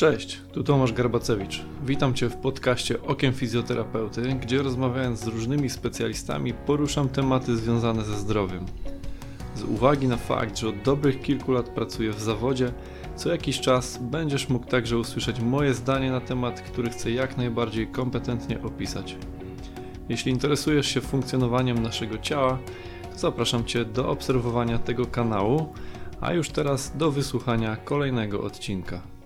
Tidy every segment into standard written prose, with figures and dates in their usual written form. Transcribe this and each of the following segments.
Cześć, tu Tomasz Garbacewicz. Witam Cię w podcaście Okiem Fizjoterapeuty, gdzie rozmawiając z różnymi specjalistami poruszam tematy związane ze zdrowiem. Z uwagi na fakt, że od dobrych kilku lat pracuję w zawodzie, co jakiś czas będziesz mógł także usłyszeć moje zdanie na temat, który chcę jak najbardziej kompetentnie opisać. Jeśli interesujesz się funkcjonowaniem naszego ciała, to zapraszam Cię do obserwowania tego kanału, a już teraz do wysłuchania kolejnego odcinka.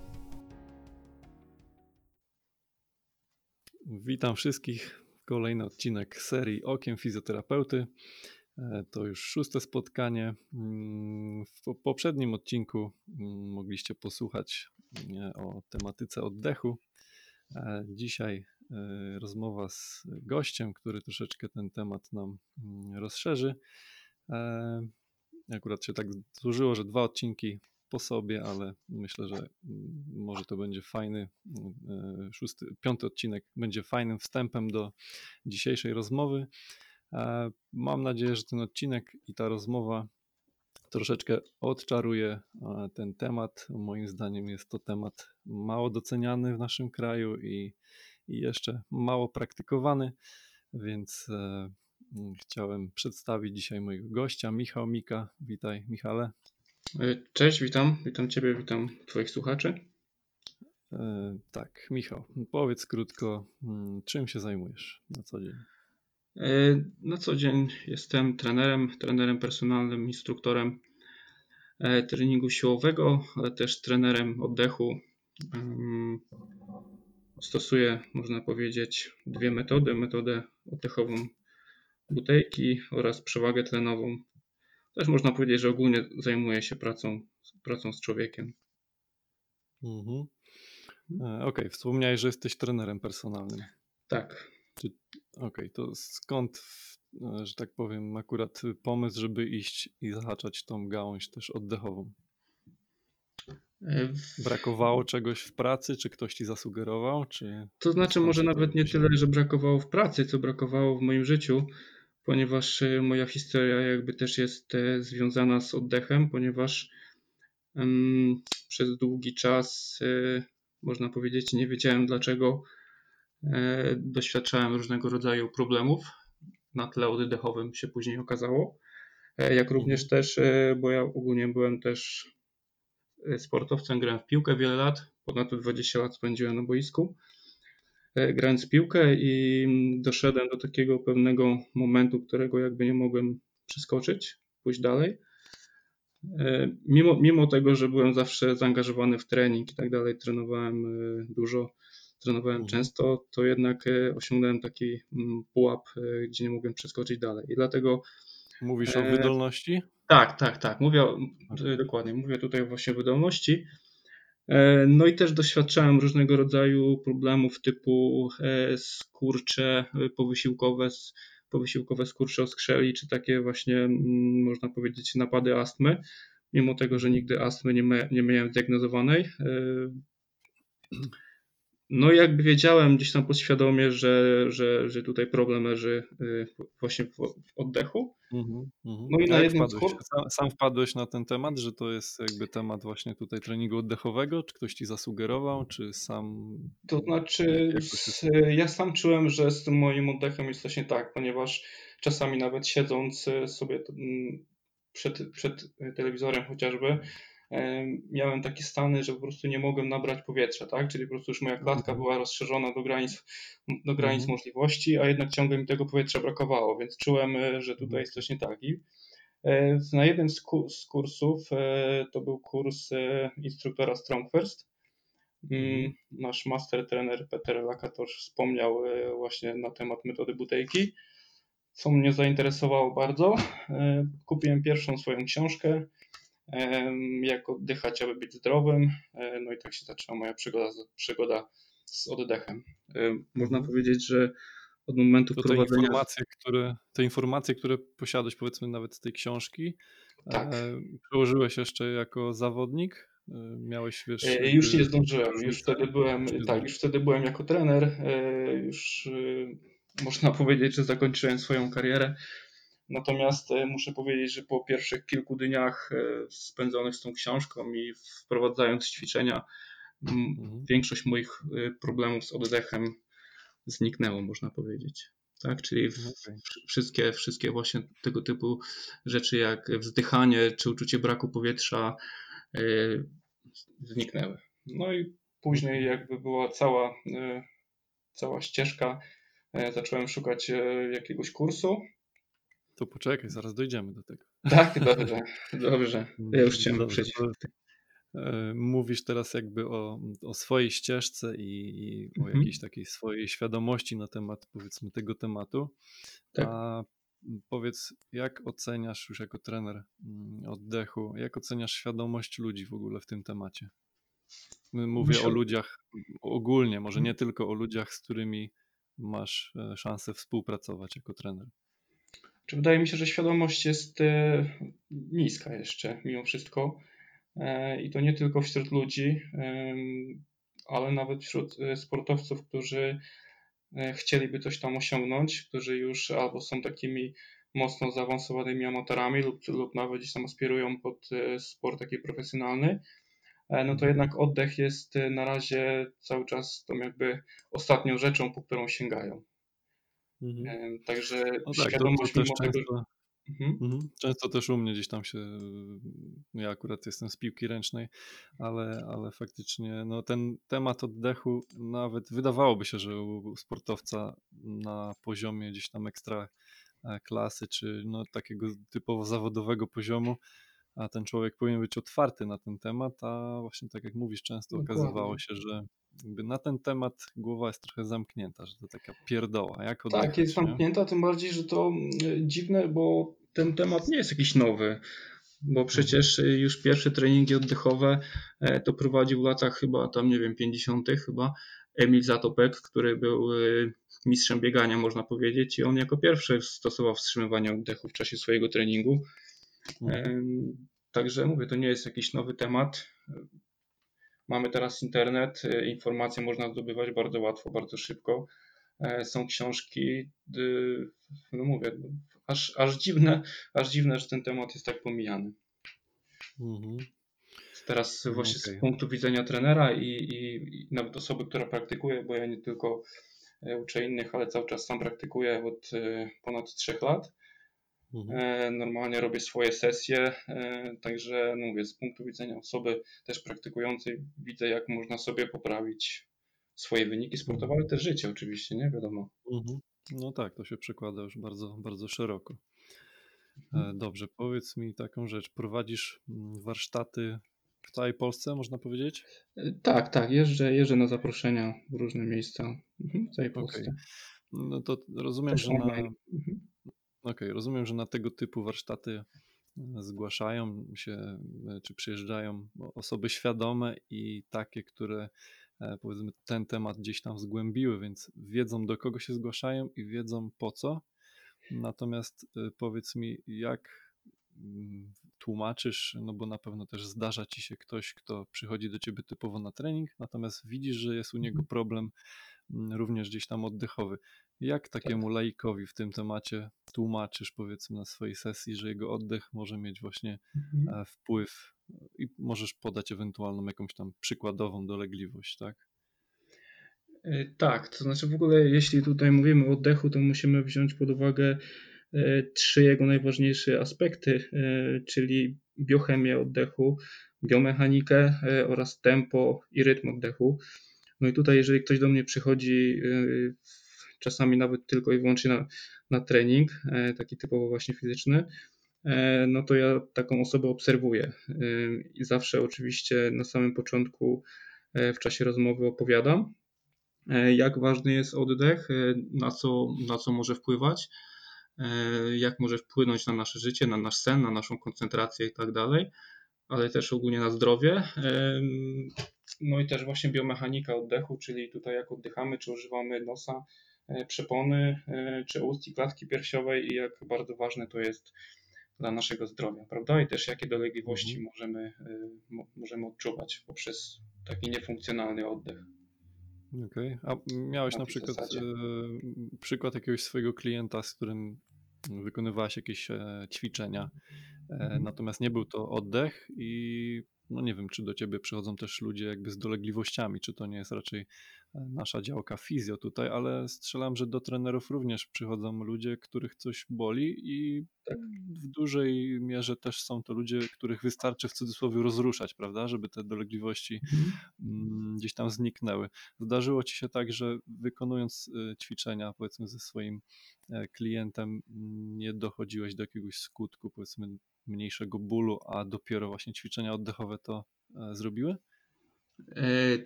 Witam wszystkich. Kolejny odcinek serii Okiem Fizjoterapeuty. To już szóste spotkanie. W poprzednim odcinku mogliście posłuchać o tematyce oddechu. Dzisiaj rozmowa z gościem, który troszeczkę ten temat nam rozszerzy. Akurat się tak złożyło, że dwa odcinki po sobie, ale myślę, że może to będzie fajny, piąty odcinek będzie fajnym wstępem do dzisiejszej rozmowy. Mam nadzieję, że ten odcinek i ta rozmowa troszeczkę odczaruje ten temat. Moim zdaniem jest to temat mało doceniany w naszym kraju i jeszcze mało praktykowany, więc chciałem przedstawić dzisiaj mojego gościa, Michał Mika. Witaj, Michale. Cześć, witam Ciebie, witam Twoich słuchaczy. Tak, Michał, powiedz krótko, czym się zajmujesz na co dzień? Na co dzień jestem trenerem personalnym, instruktorem treningu siłowego, ale też trenerem oddechu. Stosuję, można powiedzieć, dwie metody, metodę oddechową Butejki oraz przewagę tlenową. Też można powiedzieć, że ogólnie zajmuję się pracą z człowiekiem. Mhm. Okej, wspomniałeś, że jesteś trenerem personalnym. Tak. Okej, to skąd, że tak powiem, akurat pomysł, żeby iść i zahaczać tą gałąź też oddechową? Brakowało czegoś w pracy, czy ktoś ci zasugerował? Czy... To znaczy może nawet nie tyle, że brakowało w pracy, co brakowało w moim życiu, ponieważ moja historia jakby też jest związana z oddechem, ponieważ przez długi czas, można powiedzieć, nie wiedziałem dlaczego doświadczałem różnego rodzaju problemów. Na tle oddechowym się później okazało, jak również też, bo ja ogólnie byłem też sportowcem, grałem w piłkę wiele lat, ponad 20 lat spędziłem na boisku, grając w piłkę i doszedłem do takiego pewnego momentu, którego jakby nie mogłem przeskoczyć, pójść dalej. Mimo tego, że byłem zawsze zaangażowany w trening i tak dalej, trenowałem dużo, trenowałem często, to jednak osiągnąłem taki pułap, gdzie nie mogłem przeskoczyć dalej i dlatego... Mówisz o wydolności? Tak. Mówię tutaj właśnie o wydolności. No i też doświadczałem różnego rodzaju problemów typu skurcze powysiłkowe skurcze oskrzeli, czy takie właśnie, można powiedzieć, napady astmy, mimo tego, że nigdy astmy nie miałem zdiagnozowanej. No i jakby wiedziałem gdzieś tam podświadomie, że tutaj problem leży właśnie w oddechu. No i sam wpadłeś na ten temat, że to jest jakby temat właśnie tutaj treningu oddechowego? Czy ktoś ci zasugerował, czy sam? To znaczy ja sam czułem, że z tym moim oddechem jest właśnie tak, ponieważ czasami nawet siedząc sobie przed telewizorem chociażby, miałem takie stany, że po prostu nie mogłem nabrać powietrza, tak? Czyli po prostu już moja klatka była rozszerzona do granic możliwości, a jednak ciągle mi tego powietrza brakowało, więc czułem, że tutaj jest coś nie tak. I na jeden z kursów, to był kurs instruktora Strong First, nasz master trener Peter Lakatos wspomniał właśnie na temat metody Butejki, co mnie zainteresowało bardzo. Kupiłem pierwszą swoją książkę, jak oddychać, aby być zdrowym. No i tak się zaczęła moja przygoda z oddechem. Można powiedzieć, że od momentu prowadzenia... Te informacje, które posiadłeś, powiedzmy nawet z tej książki, tak. Przełożyłeś jeszcze jako zawodnik? Miałeś, wiesz... Już nie zdążyłem. Już wtedy byłem jako trener. Już można powiedzieć, że zakończyłem swoją karierę. Natomiast muszę powiedzieć, że po pierwszych kilku dniach spędzonych z tą książką i wprowadzając ćwiczenia, większość moich problemów z oddechem zniknęło, można powiedzieć. Tak? Czyli wszystkie właśnie tego typu rzeczy jak wzdychanie czy uczucie braku powietrza zniknęły. No i później jakby była cała ścieżka. Zacząłem szukać jakiegoś kursu. To poczekaj, zaraz dojdziemy do tego. Tak, dobrze. Ja już chciałem przejść. Mówisz teraz jakby o swojej ścieżce i o jakiejś takiej swojej świadomości na temat, powiedzmy, tego tematu. Tak. A powiedz, jak oceniasz już jako trener oddechu, jak oceniasz świadomość ludzi w ogóle w tym temacie? Mówię o ludziach ogólnie, może nie tylko o ludziach, z którymi masz szansę współpracować jako trener. Czy wydaje mi się, że świadomość jest niska jeszcze mimo wszystko i to nie tylko wśród ludzi, ale nawet wśród sportowców, którzy chcieliby coś tam osiągnąć, którzy już albo są takimi mocno zaawansowanymi amatorami lub nawet gdzieś tam aspirują pod sport taki profesjonalny, no to jednak oddech jest na razie cały czas tą jakby ostatnią rzeczą, po którą sięgają. Także świadomość mimo tego... Często też u mnie gdzieś tam się, ja akurat jestem z piłki ręcznej, ale faktycznie no ten temat oddechu nawet wydawałoby się, że u sportowca na poziomie gdzieś tam ekstra klasy czy no takiego typowo zawodowego poziomu, a ten człowiek powinien być otwarty na ten temat, a właśnie tak jak mówisz, często okazywało się, że jakby na ten temat głowa jest trochę zamknięta, że to taka pierdoła. Jak oddechać, tak, jest zamknięta, tym bardziej, że to dziwne, bo ten temat nie jest jakiś nowy, bo przecież już pierwsze treningi oddechowe to prowadził w latach chyba tam, nie wiem, 50. chyba Emil Zátopek, który był mistrzem biegania, można powiedzieć, i on jako pierwszy stosował wstrzymywanie oddechu w czasie swojego treningu. Także mówię, to nie jest jakiś nowy temat. Mamy teraz internet, informacje można zdobywać bardzo łatwo, bardzo szybko. Są książki, no mówię, aż dziwne, że ten temat jest tak pomijany. Teraz właśnie z punktu widzenia trenera i nawet osoby, która praktykuje, bo ja nie tylko uczę innych, ale cały czas sam praktykuję od ponad 3 lat. Normalnie robię swoje sesje, także no mówię, z punktu widzenia osoby też praktykującej widzę, jak można sobie poprawić swoje wyniki sportowe, ale też życie oczywiście, nie wiadomo. No tak, to się przekłada już bardzo, bardzo szeroko. Dobrze, powiedz mi taką rzecz, prowadzisz warsztaty w całej Polsce, można powiedzieć? Tak, jeżdżę na zaproszenia w różne miejsca w całej Polsce. Okay. No to rozumiem, też że online. Okej, rozumiem, że na tego typu warsztaty zgłaszają się, czy przyjeżdżają osoby świadome i takie, które powiedzmy ten temat gdzieś tam zgłębiły, więc wiedzą, do kogo się zgłaszają i wiedzą po co. Natomiast powiedz mi, jak tłumaczysz, no bo na pewno też zdarza ci się ktoś, kto przychodzi do ciebie typowo na trening, natomiast widzisz, że jest u niego problem również gdzieś tam oddechowy. Jak takiemu laikowi w tym temacie tłumaczysz, powiedzmy, na swojej sesji, że jego oddech może mieć właśnie wpływ i możesz podać ewentualną jakąś tam przykładową dolegliwość, tak? Tak, to znaczy w ogóle jeśli tutaj mówimy o oddechu, to musimy wziąć pod uwagę 3 jego najważniejsze aspekty, czyli biochemię oddechu, biomechanikę oraz tempo i rytm oddechu. No i tutaj jeżeli ktoś do mnie przychodzi czasami nawet tylko i wyłącznie na trening, taki typowo właśnie fizyczny, no to ja taką osobę obserwuję i zawsze oczywiście na samym początku w czasie rozmowy opowiadam, jak ważny jest oddech, na co może wpływać, jak może wpłynąć na nasze życie, na nasz sen, na naszą koncentrację i tak dalej, ale też ogólnie na zdrowie. No i też właśnie biomechanika oddechu, czyli tutaj jak oddychamy, czy używamy nosa, przepony, czy ust i klatki piersiowej i jak bardzo ważne to jest dla naszego zdrowia, prawda? I też jakie dolegliwości możemy odczuwać poprzez taki niefunkcjonalny oddech. Okej. A miałeś na przykład przykład jakiegoś swojego klienta, z którym wykonywałeś jakieś ćwiczenia, natomiast nie był to oddech i no nie wiem, czy do ciebie przychodzą też ludzie jakby z dolegliwościami, czy to nie jest raczej nasza działka fizjo tutaj, ale strzelam, że do trenerów również przychodzą ludzie, których coś boli i tak. W dużej mierze też są to ludzie, których wystarczy w cudzysłowie rozruszać, prawda, żeby te dolegliwości gdzieś tam zniknęły. Zdarzyło ci się tak, że wykonując ćwiczenia powiedzmy ze swoim klientem nie dochodziłeś do jakiegoś skutku, powiedzmy mniejszego bólu, a dopiero właśnie ćwiczenia oddechowe to zrobiły?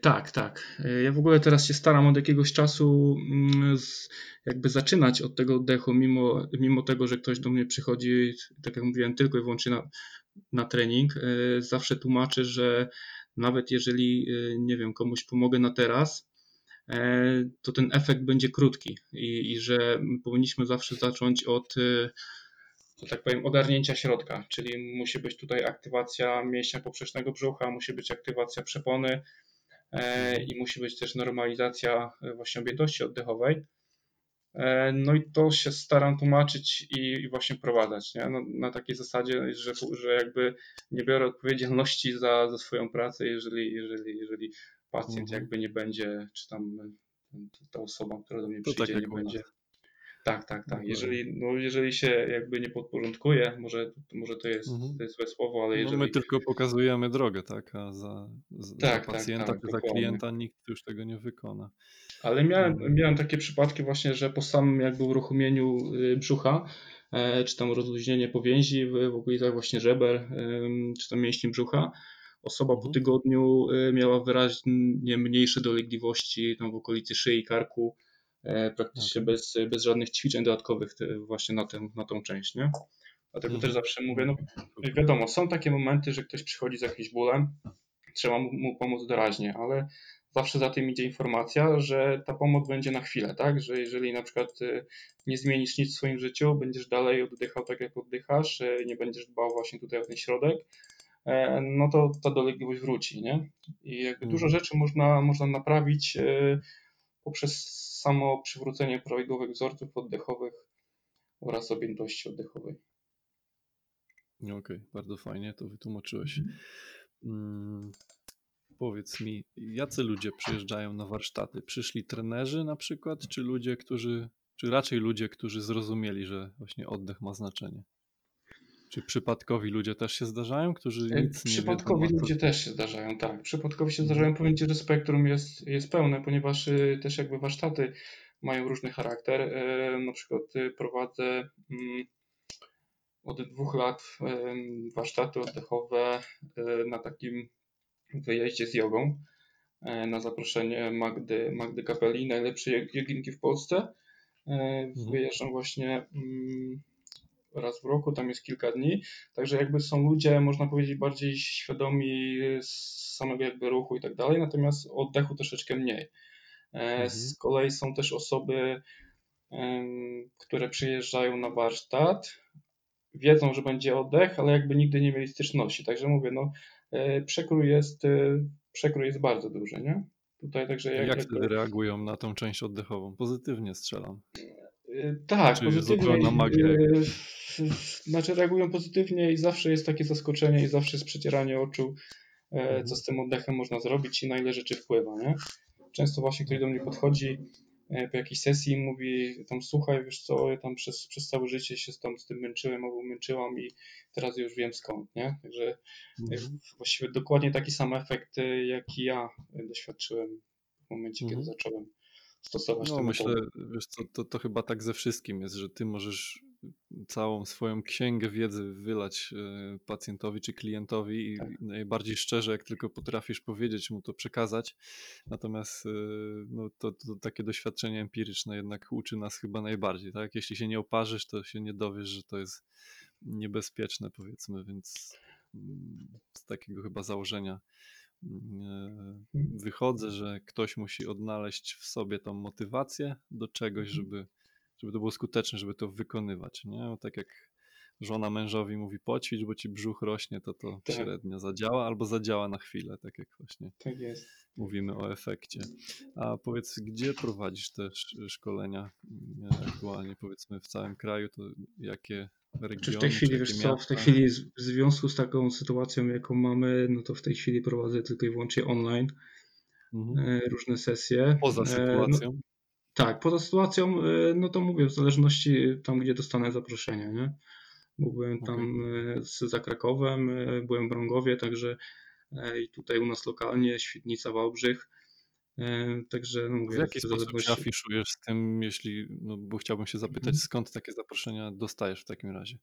Tak. Ja w ogóle teraz się staram od jakiegoś czasu jakby zaczynać od tego oddechu, mimo tego, że ktoś do mnie przychodzi, tak jak mówiłem, tylko i wyłącznie na trening. Zawsze tłumaczę, że nawet jeżeli, nie wiem, komuś pomogę na teraz, to ten efekt będzie krótki i że powinniśmy zawsze zacząć od, że tak powiem, ogarnięcia środka, czyli musi być tutaj aktywacja mięśnia poprzecznego brzucha, musi być aktywacja przepony i musi być też normalizacja właśnie objętości oddechowej. No i to się staram tłumaczyć i właśnie prowadzać, nie? No, na takiej zasadzie, że jakby nie biorę odpowiedzialności za swoją pracę, jeżeli pacjent jakby nie będzie, czy tam ta osoba, która do mnie przyjdzie, tak nie będzie... Tak. Jeżeli się jakby nie podporządkuje, może to jest złe słowo, ale jeżeli... No my tylko pokazujemy drogę, tak, a za pacjenta, czy za klienta nikt już tego nie wykona. Ale miałem takie przypadki właśnie, że po samym jakby uruchomieniu brzucha, czy tam rozluźnienie powięzi w okolicach właśnie żeber, czy tam mięśni brzucha, osoba po tygodniu miała wyraźnie mniejsze dolegliwości tam w okolicy szyi, karku, praktycznie bez żadnych ćwiczeń dodatkowych właśnie na tą część, nie? Dlatego też zawsze mówię, no wiadomo, są takie momenty, że ktoś przychodzi z jakimś bólem, trzeba mu pomóc doraźnie, ale zawsze za tym idzie informacja, że ta pomoc będzie na chwilę, tak? Że jeżeli na przykład nie zmienisz nic w swoim życiu, będziesz dalej oddychał tak jak oddychasz, nie będziesz dbał właśnie tutaj o ten środek, no to ta dolegliwość wróci, nie? I jakby dużo rzeczy można naprawić poprzez samo przywrócenie prawidłowych wzorców oddechowych oraz objętości oddechowej. Okej, bardzo fajnie to wytłumaczyłeś. Powiedz mi, jacy ludzie przyjeżdżają na warsztaty? Przyszli trenerzy na przykład, czy raczej ludzie, którzy zrozumieli, że właśnie oddech ma znaczenie? Czy przypadkowi ludzie też się zdarzają, którzy nic nie... Przypadkowi ludzie też się zdarzają, tak. Przypadkowi się zdarzają, powiem Ci, że spektrum jest pełne, ponieważ też jakby warsztaty mają różny charakter. Na przykład prowadzę od 2 lat warsztaty oddechowe na takim wyjeździe z jogą na zaproszenie Magdy Kapeli, najlepszej joginki w Polsce. Wyjeżdżam właśnie raz w roku, tam jest kilka dni, także jakby są ludzie, można powiedzieć, bardziej świadomi z samego jakby ruchu i tak dalej, natomiast oddechu troszeczkę mniej. Z kolei są też osoby, które przyjeżdżają na warsztat, wiedzą, że będzie oddech, ale jakby nigdy nie mieli styczności, także mówię, no przekrój jest bardzo duży, nie? Tutaj także jak wtedy reagują na tą część oddechową? Pozytywnie strzelam. Tak, czyli pozytywnie. Znaczy reagują pozytywnie i zawsze jest takie zaskoczenie i zawsze jest przecieranie oczu, co z tym oddechem można zrobić i na ile rzeczy wpływa, nie? Często właśnie ktoś do mnie podchodzi po jakiejś sesji i mówi tam słuchaj, wiesz co, ja tam przez całe życie się tam z tym męczyłem albo męczyłam i teraz już wiem skąd, nie? Także właściwie dokładnie taki sam efekt, jaki ja doświadczyłem w momencie, kiedy zacząłem stosować. No myślę, wiesz co, to chyba tak ze wszystkim jest, że ty możesz całą swoją księgę wiedzy wylać pacjentowi czy klientowi i najbardziej szczerze, jak tylko potrafisz powiedzieć, mu to przekazać. Natomiast no, to takie doświadczenie empiryczne jednak uczy nas chyba najbardziej, tak? Jeśli się nie oparzysz, to się nie dowiesz, że to jest niebezpieczne, powiedzmy, więc z takiego chyba założenia wychodzę, że ktoś musi odnaleźć w sobie tą motywację do czegoś, żeby to było skuteczne, żeby to wykonywać, nie? Tak jak żona mężowi mówi poćwicz, bo ci brzuch rośnie, to tak średnio zadziała albo zadziała na chwilę, tak jak właśnie tak jest. Mówimy o efekcie. A powiedz, gdzie prowadzisz te szkolenia aktualnie, powiedzmy w całym kraju, to jakie regiony? W tej chwili, wiesz co, w tej chwili w związku z taką sytuacją, jaką mamy, no to w tej chwili prowadzę tylko i wyłącznie online różne sesje. Poza sytuacją? No, tak, poza sytuacją, no to mówię, w zależności tam, gdzie dostanę zaproszenie, nie? Bo byłem tam za Krakowem, byłem w Brągowie, także i tutaj u nas lokalnie, Świdnica, Wałbrzych, także no mówię... W jaki sposób się afiszujesz z tym, jeśli, no bo chciałbym się zapytać, skąd takie zaproszenia dostajesz w takim razie?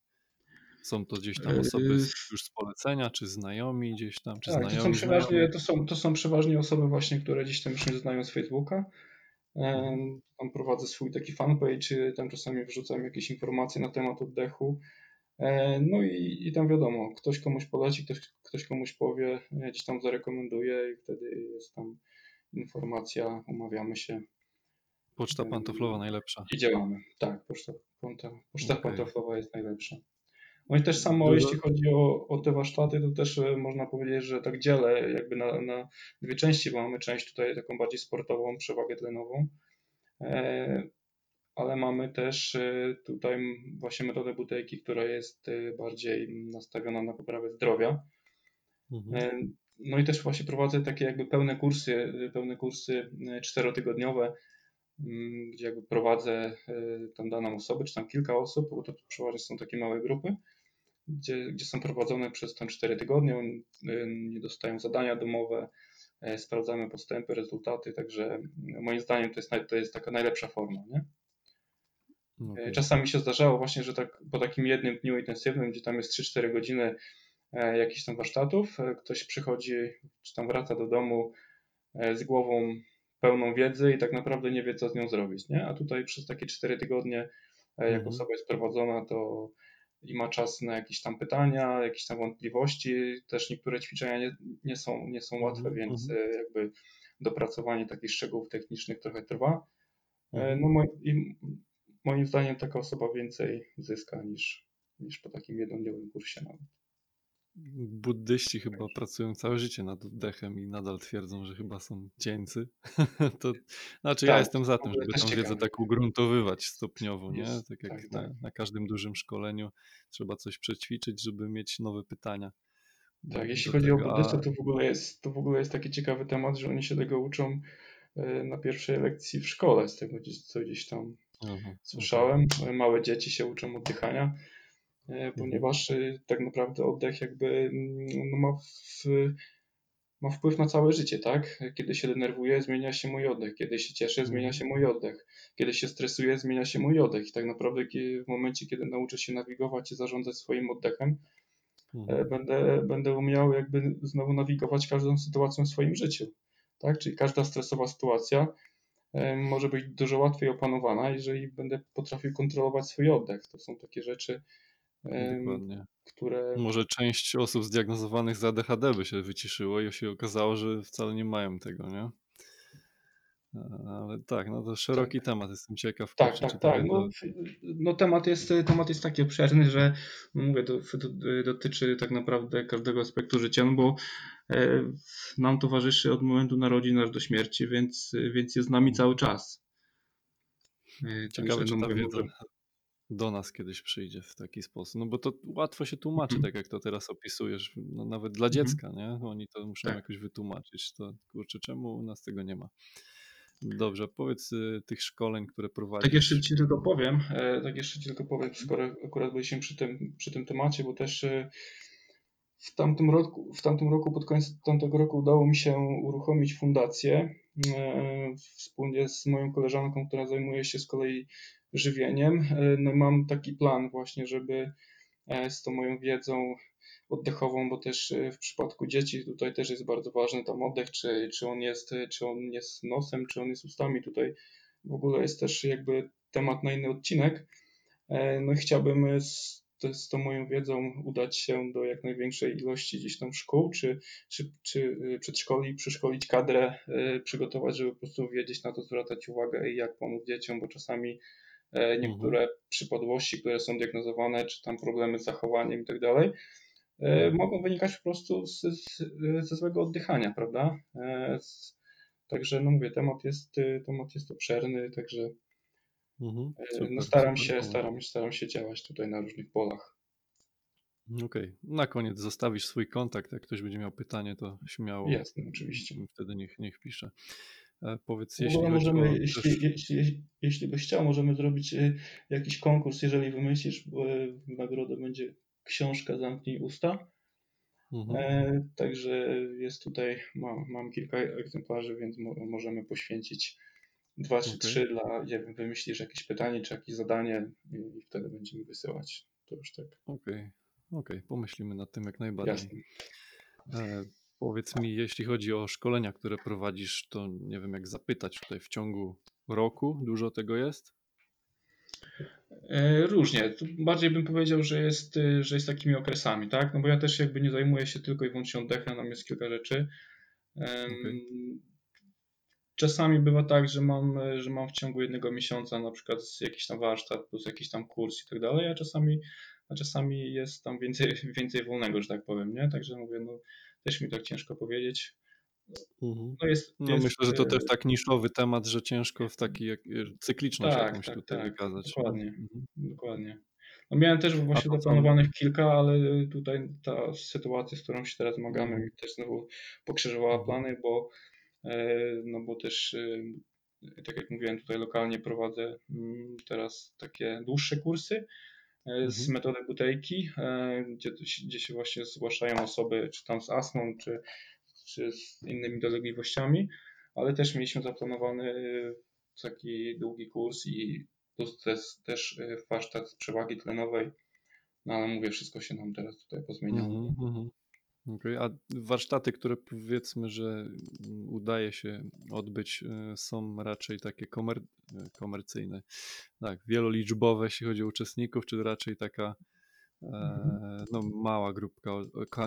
Są to gdzieś tam osoby już z polecenia, czy znajomi gdzieś tam, czy tak, to są przeważnie osoby właśnie, które gdzieś tam już mnie znają z Facebooka. Tam prowadzę swój taki fanpage, tam czasami wrzucam jakieś informacje na temat oddechu. No i tam wiadomo, ktoś komuś poleci, ktoś komuś powie, gdzieś tam zarekomenduje i wtedy jest tam informacja, umawiamy się. Poczta pantoflowa najlepsza. I działamy, tak, poczta pantoflowa jest najlepsza. No i też samo, jeśli chodzi o te warsztaty, to też można powiedzieć, że tak dzielę jakby na dwie części, bo mamy część tutaj taką bardziej sportową, przewagę tlenową, ale mamy też tutaj właśnie metodę Butejki, która jest bardziej nastawiona na poprawę zdrowia. No i też właśnie prowadzę takie jakby pełne kursy 4-tygodniowe, gdzie jakby prowadzę tam daną osobę, czy tam kilka osób, bo to przeważnie są takie małe grupy, gdzie są prowadzone przez tam 4 tygodnie, oni dostają zadania domowe, sprawdzamy postępy, rezultaty, także moim zdaniem to jest taka najlepsza forma, nie? Okay. Czasami się zdarzało właśnie, że tak po takim jednym dniu intensywnym, gdzie tam jest 3-4 godziny jakichś tam warsztatów, ktoś przychodzi, czy tam wraca do domu z głową pełną wiedzy i tak naprawdę nie wie, co z nią zrobić, nie? A tutaj przez takie 4 tygodnie, jak osoba jest prowadzona, to i ma czas na jakieś tam pytania, jakieś tam wątpliwości, też niektóre ćwiczenia nie są łatwe, więc jakby dopracowanie takich szczegółów technicznych trochę trwa. Moim zdaniem taka osoba więcej zyska niż po takim jednodniowym kursie nawet. Buddyści chyba pracują całe życie nad oddechem i nadal twierdzą, że chyba są dzieńcy. To znaczy ja jestem za tym, żeby tą wiedzę tak ugruntowywać stopniowo, nie? Tak jak na każdym dużym szkoleniu trzeba coś przećwiczyć, żeby mieć nowe pytania. Tak, jeśli chodzi o buddystów, to w ogóle jest taki ciekawy temat, że oni się tego uczą na pierwszej lekcji w szkole, z tego co gdzieś tam słyszałem. Małe dzieci się uczą oddychania, ponieważ tak naprawdę oddech jakby no ma wpływ na całe życie, tak? Kiedy się denerwuję, zmienia się mój oddech, kiedy się cieszę, zmienia się mój oddech, kiedy się stresuję, zmienia się mój oddech i tak naprawdę w momencie, kiedy nauczę się nawigować i zarządzać swoim oddechem, będę umiał jakby znowu nawigować każdą sytuacją w swoim życiu, tak? Czyli każda stresowa sytuacja może być dużo łatwiej opanowana, jeżeli będę potrafił kontrolować swój oddech. To są takie rzeczy, dokładnie, które... Może część osób zdiagnozowanych z ADHD by się wyciszyło i się okazało, że wcale nie mają tego, nie? Ale tak, no to szeroki temat, jestem ciekaw. Tak. No temat jest taki obszerny, że no mówię, dotyczy tak naprawdę każdego aspektu życia, no bo nam towarzyszy od momentu narodzin aż do śmierci, więc jest z nami cały czas. Ciekawe, czy ta wiedza do nas kiedyś przyjdzie w taki sposób, no bo to łatwo się tłumaczy, tak jak to teraz opisujesz, no nawet dla dziecka, nie? Oni to muszą jakoś wytłumaczyć, to kurczę, czemu u nas tego nie ma? Dobrze, powiedz tych szkoleń, które prowadzisz. Tak jeszcze ci tylko powiem, skoro akurat byliśmy przy tym temacie, bo też w tamtym roku, pod koniec tamtego roku udało mi się uruchomić fundację wspólnie z moją koleżanką, która zajmuje się z kolei żywieniem. No mam taki plan właśnie, żeby z tą moją wiedzą oddechową, bo też w przypadku dzieci tutaj też jest bardzo ważny tam oddech, czy on jest nosem, czy on jest ustami. Tutaj w ogóle jest też jakby temat na inny odcinek. No i chciałbym z tą moją wiedzą udać się do jak największej ilości gdzieś tam szkół, czy przedszkoli, przeszkolić kadrę, przygotować, żeby po prostu wiedzieć, na to zwracać uwagę i jak pomóc dzieciom, bo czasami niektóre przypadłości, które są diagnozowane, czy tam problemy z zachowaniem i tak dalej, mogą wynikać po prostu ze złego oddychania, prawda? Także no mówię, temat jest obszerny, także no staram się działać tutaj na różnych polach. Okej. Na koniec zostawisz swój kontakt, jak ktoś będzie miał pytanie, to śmiało. Jasne, oczywiście. Wtedy niech pisze. Powiedz, jeśli byś chciał, możemy zrobić jakiś konkurs, jeżeli wymyślisz, nagrodą będzie książka Zamknij usta. Także jest tutaj, mam kilka egzemplarzy, więc możemy poświęcić 2 czy 3 dla, jak wymyślisz jakieś pytanie czy jakieś zadanie i wtedy będziemy wysyłać. To już tak. Okej. Pomyślimy nad tym jak najbardziej. Jasne. Powiedz mi, jeśli chodzi o szkolenia, które prowadzisz, to nie wiem jak zapytać tutaj w ciągu roku, dużo tego jest? Różnie. Tu bardziej bym powiedział, że jest takimi okresami, tak? No bo ja też jakby nie zajmuję się tylko i wyłącznie oddechem, tam jest kilka rzeczy. Czasami bywa tak, że mam w ciągu jednego miesiąca na przykład jakiś tam warsztat plus jakiś tam kurs i tak dalej, a czasami jest tam więcej wolnego, że tak powiem, nie? Także mówię, no też mi tak ciężko powiedzieć. Myślę, że to też tak niszowy temat, że ciężko w takiej cykliczności jakąś tutaj wykazać. Dokładnie. No miałem też właśnie zaplanowanych kilka, ale tutaj ta sytuacja, z którą się teraz zmagamy, mi też znowu pokrzyżowała plany, bo też tak jak mówiłem, tutaj lokalnie prowadzę teraz takie dłuższe kursy z metody Butejki, gdzie się właśnie zgłaszają osoby czy tam z astmą, czy z innymi dolegliwościami, ale też mieliśmy zaplanowany taki długi kurs i też warsztat z przewagi tlenowej, no ale mówię, wszystko się nam teraz tutaj pozmieniało. A warsztaty, które powiedzmy, że udaje się odbyć, są raczej takie komercyjne, tak, wieloliczbowe, jeśli chodzi o uczestników, czy raczej taka mała grupka,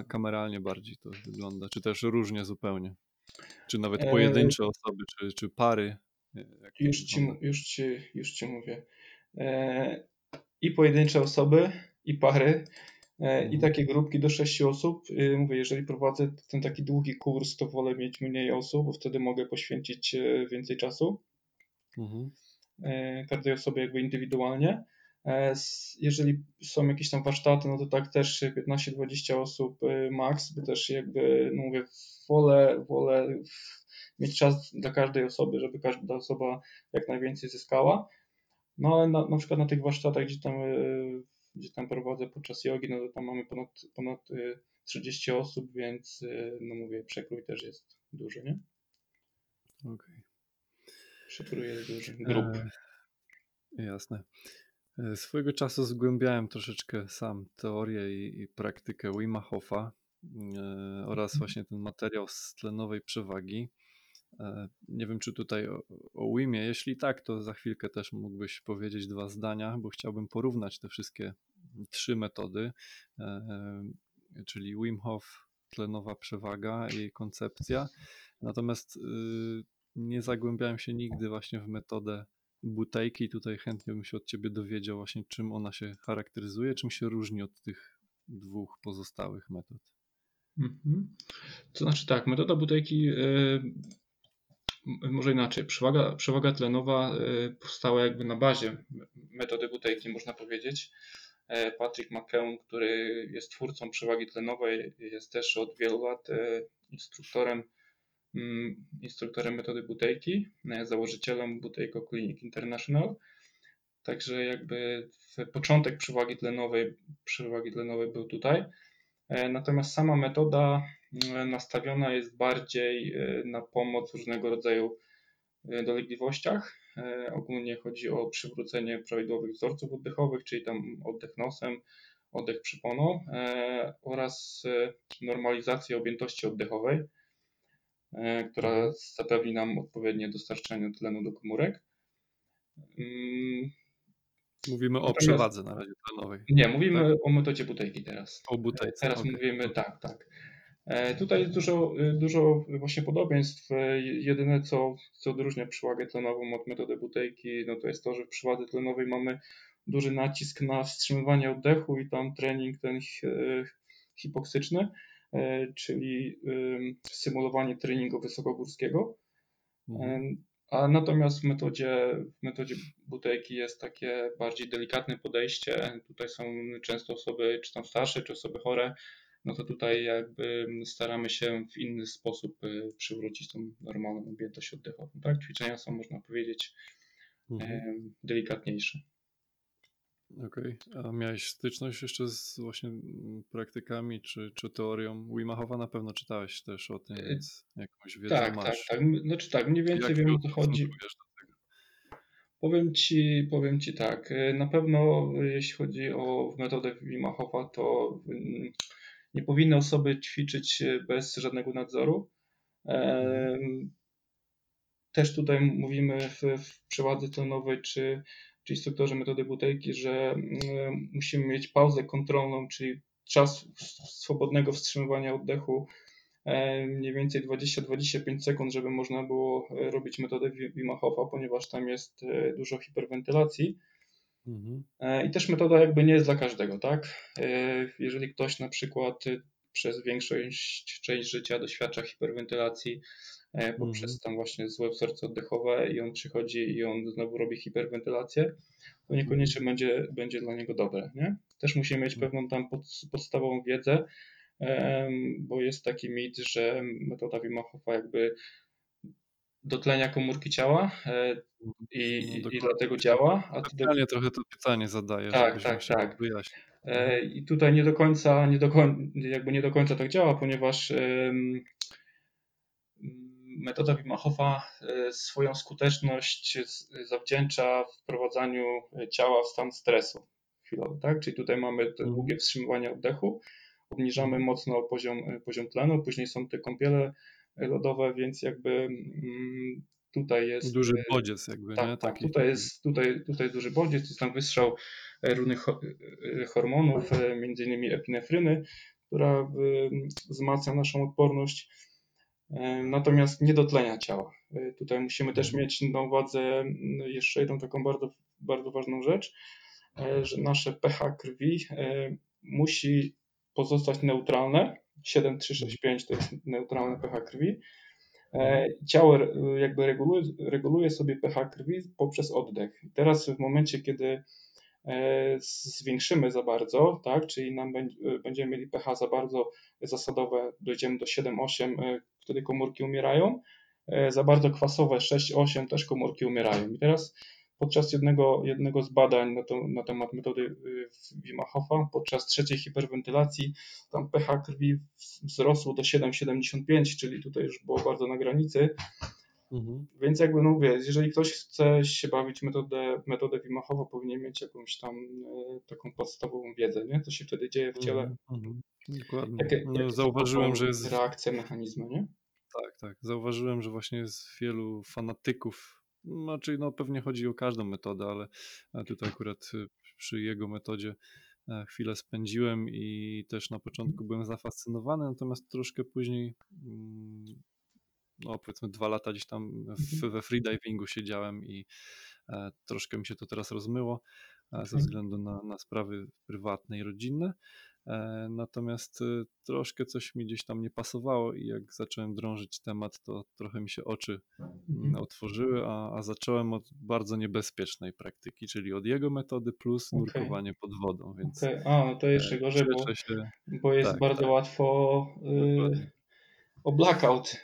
kameralnie bardziej to wygląda, czy też różnie zupełnie, czy nawet pojedyncze osoby, czy pary. Już ci mówię. I pojedyncze osoby, i pary, i takie grupki do 6 osób. Mówię, jeżeli prowadzę ten taki długi kurs, to wolę mieć mniej osób, bo wtedy mogę poświęcić więcej czasu. Każdej osobie jakby indywidualnie. Jeżeli są jakieś tam warsztaty, no to tak też 15-20 osób max, bo też jakby, no mówię, wolę mieć czas dla każdej osoby, żeby każda osoba jak najwięcej zyskała. No ale na przykład na tych warsztatach, gdzie tam prowadzę podczas jogi, no to tam mamy ponad 30 osób, więc no mówię, przekrój też jest duży, nie? Okej. Przekrój jest duży, grup. Jasne. Swojego czasu zgłębiałem troszeczkę sam teorię i praktykę Wima Hofa oraz właśnie ten materiał z tlenowej przewagi. Nie wiem, czy tutaj o Wimie, jeśli tak, to za chwilkę też mógłbyś powiedzieć 2 zdania, bo chciałbym porównać te wszystkie 3 metody, czyli Wim Hof, tlenowa przewaga i koncepcja. Natomiast nie zagłębiałem się nigdy właśnie w metodę Butejki, tutaj chętnie bym się od Ciebie dowiedział właśnie, czym ona się charakteryzuje, czym się różni od tych 2 pozostałych metod. To znaczy tak, metoda Butejki, może inaczej, przewaga tlenowa powstała jakby na bazie metody Butejki, można powiedzieć. Patrick McKeown, który jest twórcą przewagi tlenowej, jest też od wielu lat instruktorem metody Butejki, założycielem Butejko Clinic International. Także jakby początek przewagi tlenowej był tutaj. Natomiast sama metoda nastawiona jest bardziej na pomoc w różnego rodzaju dolegliwościach. Ogólnie chodzi o przywrócenie prawidłowych wzorców oddechowych, czyli tam oddech nosem, oddech przyponą oraz normalizację objętości oddechowej, która zapewni nam odpowiednie dostarczenie tlenu do komórek. Mówimy o przewadze na razie tlenowej. Nie, mówimy o metodzie Butejki teraz. O Butejce. Teraz mówimy, tak. Tutaj jest dużo właśnie podobieństw. Jedyne co odróżnia przyłagę tlenową od metody Butejki, no to jest to, że w przyładze tlenowej mamy duży nacisk na wstrzymywanie oddechu i tam trening ten hipoksyczny, czyli symulowanie treningu wysokogórskiego. A natomiast w metodzie Butejki jest takie bardziej delikatne podejście. Tutaj są często osoby, czy tam starsze, czy osoby chore, no to tutaj jakby staramy się w inny sposób przywrócić tą normalną objętość oddechową. Tak? Ćwiczenia są, można powiedzieć, delikatniejsze. Okej. A miałeś styczność jeszcze z właśnie praktykami czy teorią Wima Hofa? Na pewno czytałeś też o tym, więc jakąś wiedzę masz. Tak. Znaczy tak, mniej więcej wiem, o co chodzi. Powiem Ci tak, na pewno jeśli chodzi o metodę Wima Hofa, to nie powinny osoby ćwiczyć bez żadnego nadzoru. Też tutaj mówimy w przewadze tlenowej czy instruktorze metody Butejki, że musimy mieć pauzę kontrolną, czyli czas swobodnego wstrzymywania oddechu mniej więcej 20-25 sekund, żeby można było robić metodę Wima Hofa, ponieważ tam jest dużo hiperwentylacji. I też metoda jakby nie jest dla każdego, tak? Jeżeli ktoś na przykład przez część życia doświadcza hiperwentylacji poprzez tam właśnie złe wzorce oddechowe i on przychodzi i on znowu robi hiperwentylację, to niekoniecznie będzie dla niego dobre, nie? Też musimy mieć pewną tam podstawową wiedzę, bo jest taki mit, że metoda Wima Hofa jakby dotlenia komórki ciała i dlatego działa. Trochę to pytanie zadaję. Tak. Wyjaśnić. I tutaj nie do końca tak działa, ponieważ metoda Wima Hofa swoją skuteczność zawdzięcza wprowadzaniu ciała w stan stresu chwilowy, tak? Czyli tutaj mamy te długie wstrzymywanie oddechu, obniżamy mocno poziom tlenu, później są te kąpiele lodowe, więc jakby tutaj jest duży bodziec jakby, tak, nie? Taki. Tutaj jest duży bodziec, jest tam wystrzał różnych hormonów, między innymi epinefryny, która wzmacnia naszą odporność, natomiast nie dotlenia ciała. Tutaj musimy też mieć na uwadze jeszcze jedną taką bardzo, bardzo ważną rzecz, że nasze pH krwi musi pozostać neutralne. 7,365 to jest neutralne pH krwi. Ciało jakby reguluje sobie pH krwi poprzez oddech. Teraz w momencie, kiedy zwiększymy za bardzo, tak, czyli będziemy mieli pH za bardzo zasadowe, dojdziemy do 7,8, wtedy komórki umierają, za bardzo kwasowe 6,8 też komórki umierają. I teraz podczas jednego z badań na temat metody Wima Hofa, podczas trzeciej hiperwentylacji, tam pH krwi wzrosło do 7,75, czyli tutaj już było bardzo na granicy. Więc jakby mówię, jeżeli ktoś chce się bawić metodę Wima Hofa, powinien mieć jakąś tam taką podstawową wiedzę, nie? Co się wtedy dzieje w ciele. Dokładnie. Jak zauważyłem, że jest reakcja mechanizmu, nie? Tak. Zauważyłem, że właśnie jest wielu fanatyków. Znaczy, no pewnie chodzi o każdą metodę, ale tutaj akurat przy jego metodzie chwilę spędziłem i też na początku byłem zafascynowany, natomiast troszkę później, no powiedzmy 2 lata gdzieś tam we freedivingu siedziałem i troszkę mi się to teraz rozmyło ze względu na sprawy prywatne i rodzinne. Natomiast troszkę coś mi gdzieś tam nie pasowało i jak zacząłem drążyć temat, to trochę mi się oczy otworzyły, a zacząłem od bardzo niebezpiecznej praktyki, czyli od jego metody plus nurkowanie pod wodą. Więc no to jeszcze gorzej, bo jest bardzo łatwo o blackout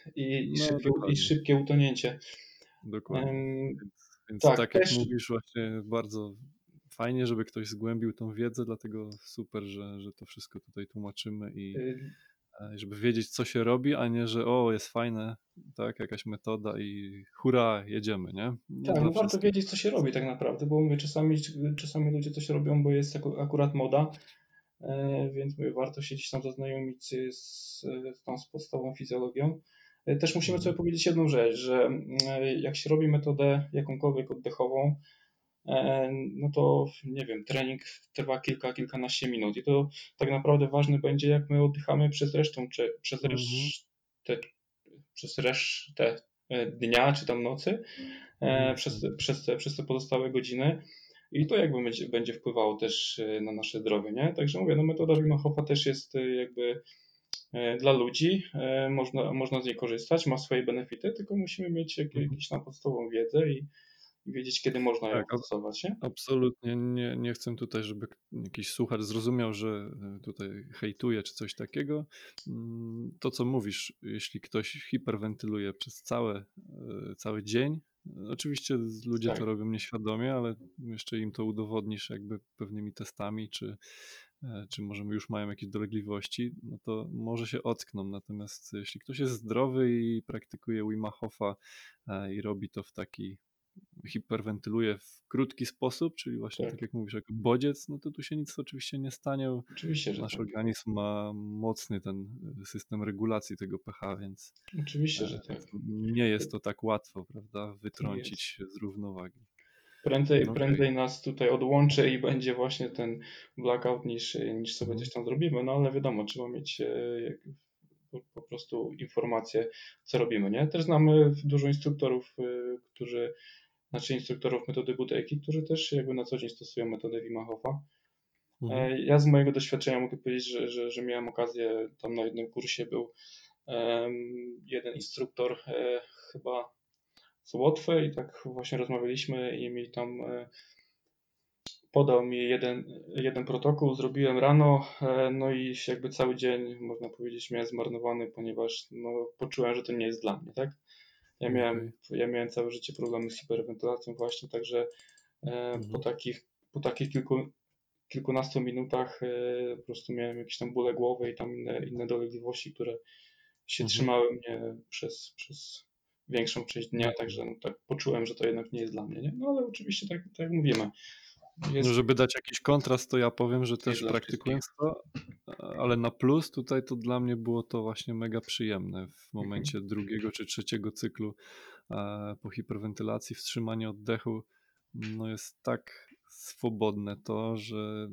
i szybkie utonięcie. Dokładnie. Więc tak jak mówisz, właśnie bardzo fajnie, żeby ktoś zgłębił tą wiedzę, dlatego super, że to wszystko tutaj tłumaczymy i żeby wiedzieć, co się robi, a nie, że jest fajne, tak, jakaś metoda i hurra, jedziemy, nie? No warto wiedzieć, co się robi tak naprawdę, bo mówię, czasami ludzie coś robią, bo jest akurat moda, więc mówię, warto się gdzieś tam zaznajomić z podstawową fizjologią. Też musimy sobie powiedzieć jedną rzecz, że jak się robi metodę jakąkolwiek oddechową, no to nie wiem, trening trwa kilkanaście minut i to tak naprawdę ważne będzie, jak my oddychamy przez resztę, czy przez resztę dnia czy tam nocy, przez te pozostałe godziny. I to jakby będzie wpływało też na nasze zdrowie, nie? Także mówię, no metoda Wim Hofa też jest jakby dla ludzi, można z niej korzystać, ma swoje benefity, tylko musimy mieć jakąś na podstawową wiedzę i wiedzieć, kiedy można ją stosować. Absolutnie, nie chcę tutaj, żeby jakiś słuchacz zrozumiał, że tutaj hejtuję czy coś takiego. To, co mówisz, jeśli ktoś hiperwentyluje przez cały dzień, oczywiście ludzie to robią nieświadomie, ale jeszcze im to udowodnisz jakby pewnymi testami, czy może już mają jakieś dolegliwości, no to może się ockną. Natomiast jeśli ktoś jest zdrowy i praktykuje Wima Hofa i robi to w taki, hiperwentyluje w krótki sposób, czyli właśnie tak jak mówisz, jako bodziec, no to tu się nic oczywiście nie stanie. Oczywiście, że nasz organizm ma mocny ten system regulacji tego pH, więc oczywiście, że tak. Nie jest to tak łatwo, prawda, wytrącić z równowagi. Prędzej nas tutaj odłączy i będzie właśnie ten blackout niż sobie coś tam zrobimy, no ale wiadomo, trzeba mieć po prostu informacje, co robimy, nie? Też znamy dużo instruktorów, instruktorów metody Butejki, którzy też jakby na co dzień stosują metodę Wima Hofa. Ja z mojego doświadczenia mogę powiedzieć, że miałem okazję, tam na jednym kursie był jeden instruktor chyba z Łotwy i tak właśnie rozmawialiśmy i mi tam podał mi jeden protokół, zrobiłem rano, no i jakby cały dzień, można powiedzieć, miałem zmarnowany, ponieważ no, poczułem, że to nie jest dla mnie, tak? Ja miałem całe życie problemy z hiperwentylacją właśnie, także po takich kilkunastu minutach po prostu miałem jakieś tam bóle głowy i tam inne dolegliwości, które się trzymały mnie przez większą część dnia, także no, tak poczułem, że to jednak nie jest dla mnie, nie? No ale oczywiście tak jak mówimy. No, żeby dać jakiś kontrast, to ja powiem, że też praktykując to, ale na plus tutaj to dla mnie było to właśnie mega przyjemne w momencie drugiego czy trzeciego cyklu po hiperwentylacji, wstrzymanie oddechu no jest tak swobodne to, że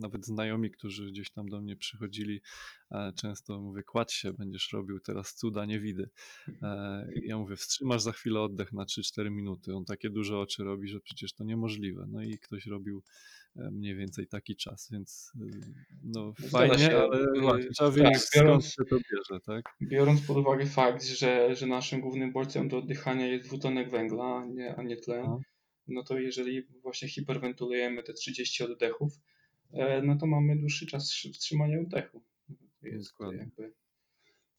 nawet znajomi, którzy gdzieś tam do mnie przychodzili, często mówię, kładź się, będziesz robił teraz cuda, nie widy. Ja mówię, wstrzymasz za chwilę oddech na 3-4 minuty. On takie duże oczy robi, że przecież to niemożliwe. No i ktoś robił mniej więcej taki czas, więc no fajnie, się, ale właśnie, trzeba wiedzieć, skąd się to bierze, tak? Biorąc pod uwagę fakt, że naszym głównym bodźcem do oddychania jest dwutlenek węgla, a nie tlen, no to jeżeli właśnie hiperwentylujemy te 30 oddechów, no to mamy dłuższy czas wstrzymania oddechu. To jest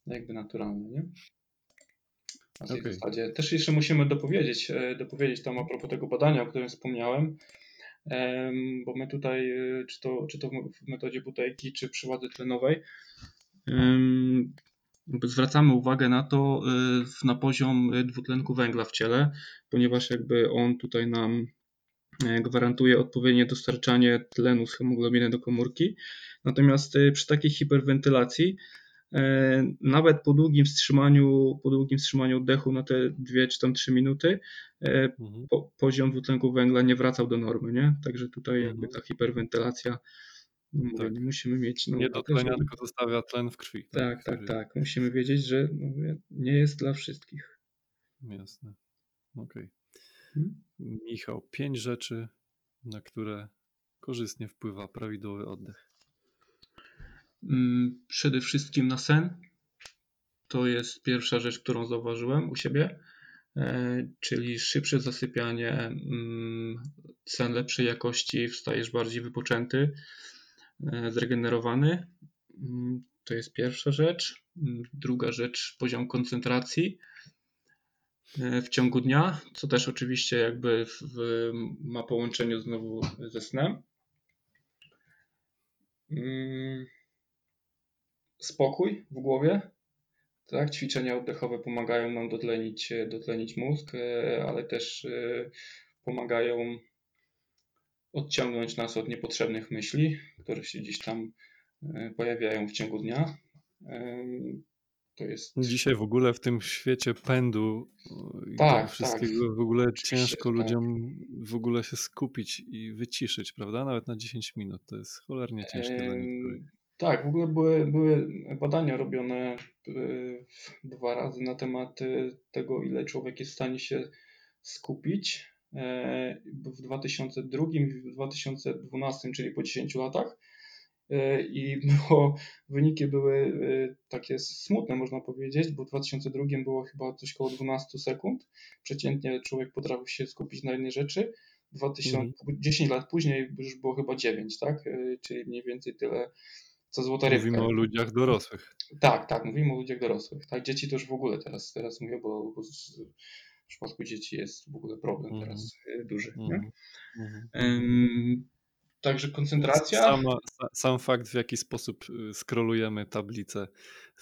jakby naturalne, nie? Na tej zasadzie. Też jeszcze musimy dopowiedzieć tam a propos tego badania, o którym wspomniałem, bo my tutaj, czy to w metodzie Butejki, czy przy wadze tlenowej, zwracamy uwagę na to, na poziom dwutlenku węgla w ciele, ponieważ jakby on tutaj nam gwarantuje odpowiednie dostarczanie tlenu z hemoglobiny do komórki. Natomiast przy takiej hiperwentylacji, nawet po długim wstrzymaniu oddechu na te 2 czy tam 3 minuty, poziom dwutlenku węgla nie wracał do normy, nie? Także tutaj jakby ta hiperwentylacja, musimy mieć... No, nie do tlenia, tylko zostawia tlen w krwi. Tak. Musimy wiedzieć, że nie jest dla wszystkich. Jasne. Okej. Michał, 5 rzeczy, na które korzystnie wpływa prawidłowy oddech. Przede wszystkim na sen. To jest pierwsza rzecz, którą zauważyłem u siebie, czyli szybsze zasypianie, sen lepszej jakości, wstajesz bardziej wypoczęty, zregenerowany. To jest pierwsza rzecz. Druga rzecz, poziom koncentracji w ciągu dnia, co też oczywiście jakby ma połączenie znowu ze snem. Spokój w głowie. Tak, ćwiczenia oddechowe pomagają nam dotlenić mózg, ale też pomagają odciągnąć nas od niepotrzebnych myśli, które się gdzieś tam pojawiają w ciągu dnia. To jest... Dzisiaj w ogóle w tym świecie pędu i tego wszystkiego w ogóle ciężko ludziom w ogóle się skupić i wyciszyć, prawda? Nawet na 10 minut. To jest cholernie ciężkie dla niektórych. Tak, w ogóle były badania robione 2 razy na temat tego, ile człowiek jest w stanie się skupić. W 2002 i w 2012, czyli po 10 latach. I wyniki były takie smutne, można powiedzieć, bo w 2002 było chyba coś koło 12 sekund. Przeciętnie człowiek potrafił się skupić na jednej rzeczy. 10 lat później już było chyba 9, tak? Czyli mniej więcej tyle, co złota rybka. Mówimy o ludziach dorosłych. Tak, mówimy o ludziach dorosłych. Tak, dzieci to już w ogóle teraz mówię, bo w przypadku dzieci jest w ogóle problem teraz duży. Nie? Także koncentracja. Sam fakt, w jaki sposób scrollujemy tablicę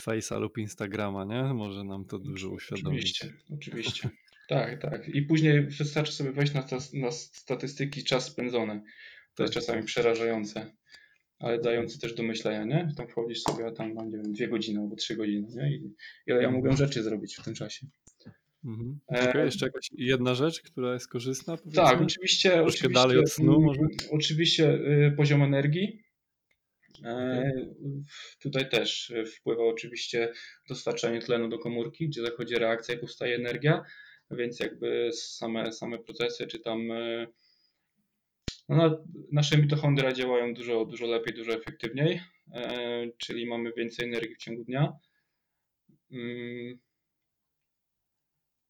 Face'a lub Instagrama, nie? Może nam to dużo uświadomić. Oczywiście. Tak. I później wystarczy sobie wejść na statystyki czas spędzony. To jest czasami przerażające, ale dające też do myślenia, nie? Tam wchodzisz sobie, a tam mam, nie wiem, 2 godziny albo 3 godziny, nie? I ile ja mogłem rzeczy zrobić w tym czasie. Jeszcze jakaś jedna rzecz, która jest korzystna? Tak, oczywiście. Troszkę dalej od snu może? Oczywiście poziom energii. Tutaj też wpływa oczywiście dostarczanie tlenu do komórki, gdzie zachodzi reakcja i powstaje energia, więc jakby same procesy, czy tam nasze mitochondria działają dużo lepiej, dużo efektywniej, czyli mamy więcej energii w ciągu dnia.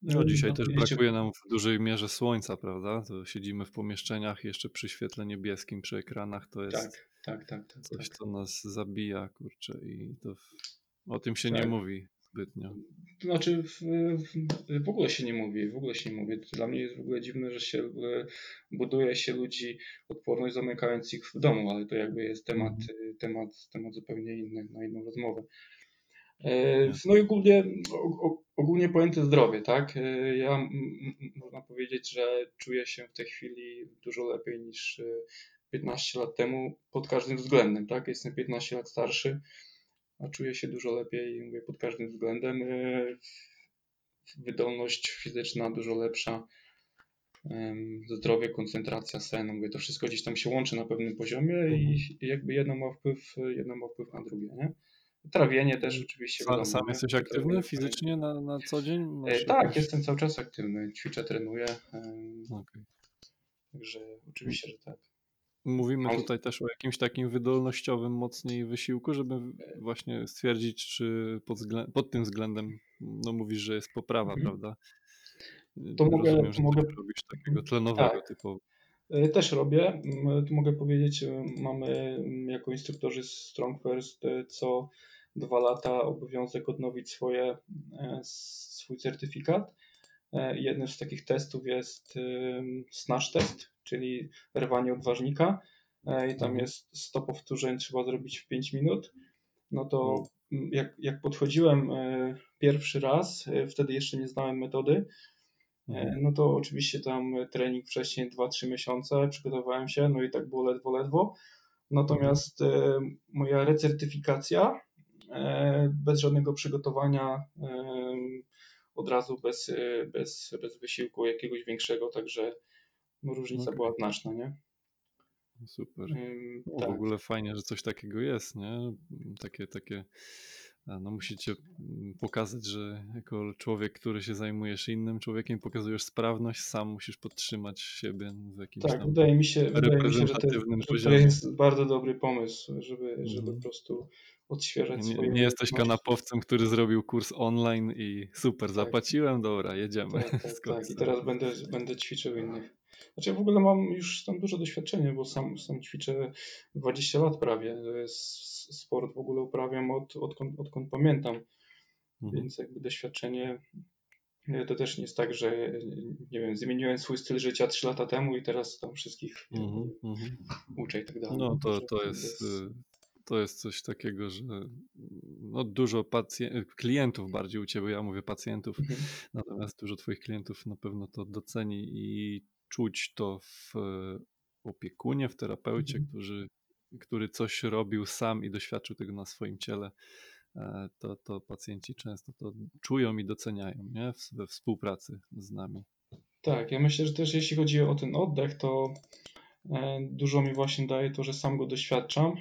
No, dzisiaj też brakuje nam w dużej mierze słońca, prawda? To siedzimy w pomieszczeniach jeszcze przy świetle niebieskim, przy ekranach. To jest coś, co nas zabija, kurczę, i to o tym się nie mówi zbytnio. To znaczy w ogóle się nie mówi, Dla mnie jest w ogóle dziwne, że się buduje się ludzi odporność zamykając ich w domu, ale to jakby jest temat zupełnie inny, na inną rozmowę. No i ogólnie pojęte zdrowie, tak? Ja można powiedzieć, że czuję się w tej chwili dużo lepiej niż 15 lat temu pod każdym względem, tak? Jestem 15 lat starszy, a czuję się dużo lepiej, mówię, pod każdym względem. Wydolność fizyczna dużo lepsza, zdrowie, koncentracja, sen, mówię, to wszystko gdzieś tam się łączy na pewnym poziomie i jakby jedno ma wpływ na drugie, nie? Trawienie też oczywiście. Sam jesteś aktywny fizycznie na co dzień? Tak, jestem cały czas aktywny, ćwiczę, trenuję. Także oczywiście, że tak. Mówimy tutaj też o jakimś takim wydolnościowym mocniej wysiłku, żeby właśnie stwierdzić, czy pod tym względem mówisz, że jest poprawa, prawda? To rozumiem, że też robisz takiego tlenowego typu. Też robię. Tu mogę powiedzieć, mamy jako instruktorzy z Strong First co 2 lata obowiązek odnowić swój certyfikat. Jednym z takich testów jest snatch test, czyli rwanie odważnika i tam jest 100 powtórzeń, trzeba zrobić w 5 minut. No to jak podchodziłem pierwszy raz, wtedy jeszcze nie znałem metody, no to oczywiście tam trening wcześniej 2-3 miesiące, przygotowałem się, no i tak było ledwo. Natomiast moja recertyfikacja bez żadnego przygotowania, od razu bez wysiłku jakiegoś większego, także no różnica była znaczna, nie? Super. W ogóle fajnie, że coś takiego jest, nie? Takie... No musicie pokazać, że jako człowiek, który się zajmujesz innym człowiekiem, pokazujesz sprawność, sam musisz podtrzymać siebie w jakimś reprezentatywnym poziomie. To jest bardzo dobry pomysł, żeby po prostu odświeżać swoje... Nie jesteś kanapowcem, który zrobił kurs online i super, zapłaciłem, dobra, jedziemy. Tak. I teraz będę ćwiczył innych. Znaczy ja w ogóle mam już tam duże doświadczenie, bo sam ćwiczę 20 lat prawie. Sport w ogóle uprawiam odkąd pamiętam, więc jakby doświadczenie to też nie jest tak, że nie wiem, zmieniłem swój styl życia 3 lata temu i teraz tam wszystkich uczę i tak dalej. No to jest coś takiego, że no dużo klientów bardziej u Ciebie, ja mówię pacjentów, natomiast dużo Twoich klientów na pewno to doceni i czuć to w opiekunie, w terapeucie, który coś robił sam i doświadczył tego na swoim ciele. to pacjenci często to czują i doceniają, nie? We współpracy z nami. Tak, ja myślę, że też jeśli chodzi o ten oddech, to dużo mi właśnie daje to, że sam go doświadczam,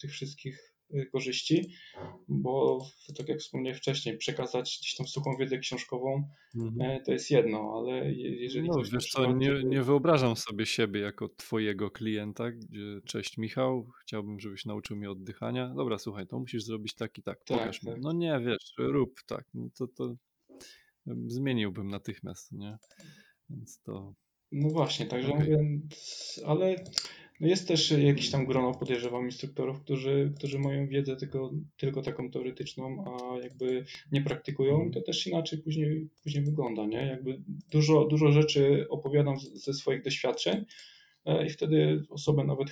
tych wszystkich korzyści, bo tak jak wspomniałem wcześniej, przekazać gdzieś tam suchą wiedzę książkową, to jest jedno, ale jeżeli... No wiesz co, nie wyobrażam sobie siebie jako twojego klienta, gdzie cześć Michał, chciałbym, żebyś nauczył mnie oddychania, dobra słuchaj, to musisz zrobić tak i tak, pokaż tak. No nie, wiesz, rób tak, no to zmieniłbym natychmiast, nie? Więc to... No właśnie, także okay. Mówię, ale jest też jakiś tam grono, podejrzewam, instruktorów, którzy mają wiedzę tylko taką teoretyczną, a jakby nie praktykują, to też inaczej później wygląda, nie? Jakby dużo rzeczy opowiadam ze swoich doświadczeń i wtedy osoby nawet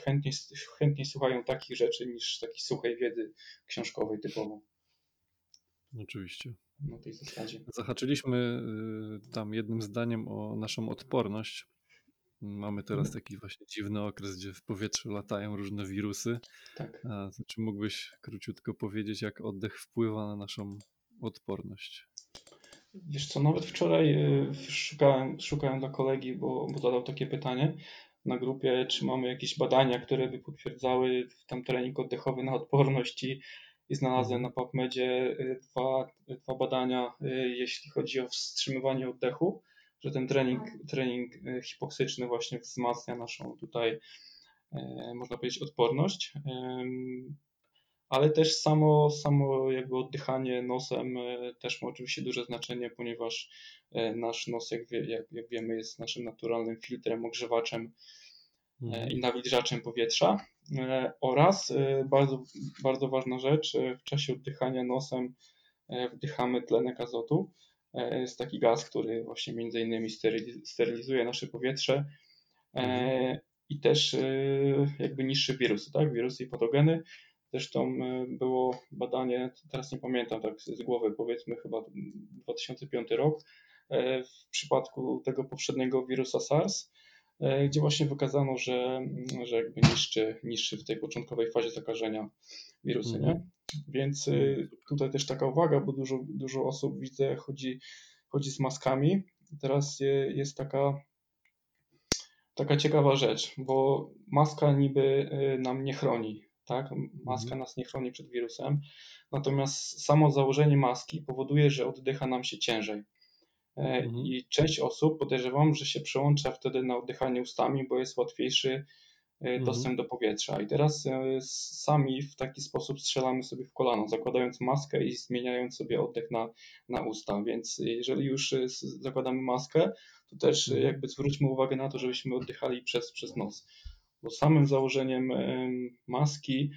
chętniej słuchają takich rzeczy niż takiej suchej wiedzy książkowej typowo. Oczywiście. Na tej zasadzie. Zahaczyliśmy tam jednym zdaniem o naszą odporność. Mamy teraz taki właśnie dziwny okres, gdzie w powietrzu latają różne wirusy. Tak. Czy mógłbyś króciutko powiedzieć, jak oddech wpływa na naszą odporność? Wiesz co, nawet wczoraj szukałem dla kolegi, bo zadał takie pytanie na grupie, czy mamy jakieś badania, które by potwierdzały tam trening oddechowy na odporność i znalazłem na PubMedzie dwa badania, jeśli chodzi o wstrzymywanie oddechu, że ten trening hipoksyczny właśnie wzmacnia naszą tutaj, można powiedzieć, odporność, ale też samo jakby oddychanie nosem też ma oczywiście duże znaczenie, ponieważ nasz nos, jak wiemy, jest naszym naturalnym filtrem, ogrzewaczem i nawilżaczem powietrza. Oraz bardzo, bardzo ważna rzecz, w czasie oddychania nosem wdychamy tlenek azotu. Jest taki gaz, który właśnie między innymi sterylizuje nasze powietrze i też jakby niszczy wirusy, tak? Wirusy i patogeny. Zresztą było badanie, teraz nie pamiętam tak z głowy, powiedzmy chyba 2005 rok, w przypadku tego poprzedniego wirusa SARS, gdzie właśnie wykazano, że jakby niszczy w tej początkowej fazie zakażenia wirusy, nie? Więc tutaj też taka uwaga, bo dużo osób widzę chodzi z maskami. Teraz jest taka ciekawa rzecz, bo maska niby nam nie chroni, tak? Maska nas nie chroni przed wirusem, natomiast samo założenie maski powoduje, że oddycha nam się ciężej. I część osób, podejrzewam, że się przełącza wtedy na oddychanie ustami, bo jest łatwiejszy dostęp do powietrza. I teraz sami w taki sposób strzelamy sobie w kolano, zakładając maskę i zmieniając sobie oddech na usta. Więc jeżeli już zakładamy maskę, to też jakby zwróćmy uwagę na to, żebyśmy oddychali przez nos. Bo samym założeniem maski,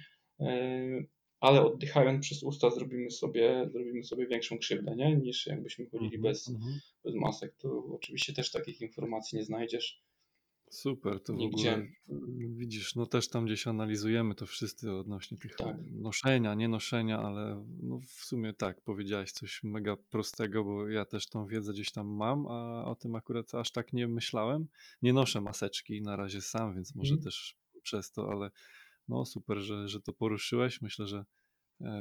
ale oddychając przez usta zrobimy sobie większą krzywdę, nie? Niż jakbyśmy chodzili bez masek. Tu oczywiście też takich informacji nie znajdziesz. Super, to nigdzie. W ogóle widzisz, no też tam gdzieś analizujemy to wszyscy odnośnie tych noszenia, nie noszenia, ale no w sumie tak, powiedziałaś coś mega prostego, bo ja też tą wiedzę gdzieś tam mam, a o tym akurat aż tak nie myślałem. Nie noszę maseczki na razie sam, więc może też przez to, ale no super, że to poruszyłeś. Myślę, że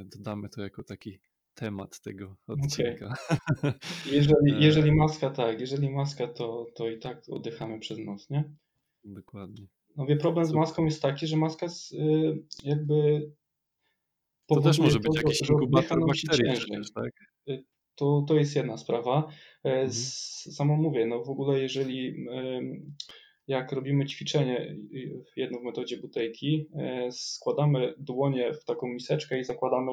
dodamy to jako taki temat tego odcinka. Okay. Jeżeli maska, tak. Jeżeli maska, to i tak oddychamy przez nos, nie? Dokładnie. No wie, problem z maską jest taki, że maska jakby... To też może być jakiś inkubator bakterii, tak? To jest jedna sprawa. Samo mówię, no w ogóle jeżeli... Jak robimy ćwiczenie, jedno w metodzie Butejki, składamy dłonie w taką miseczkę i zakładamy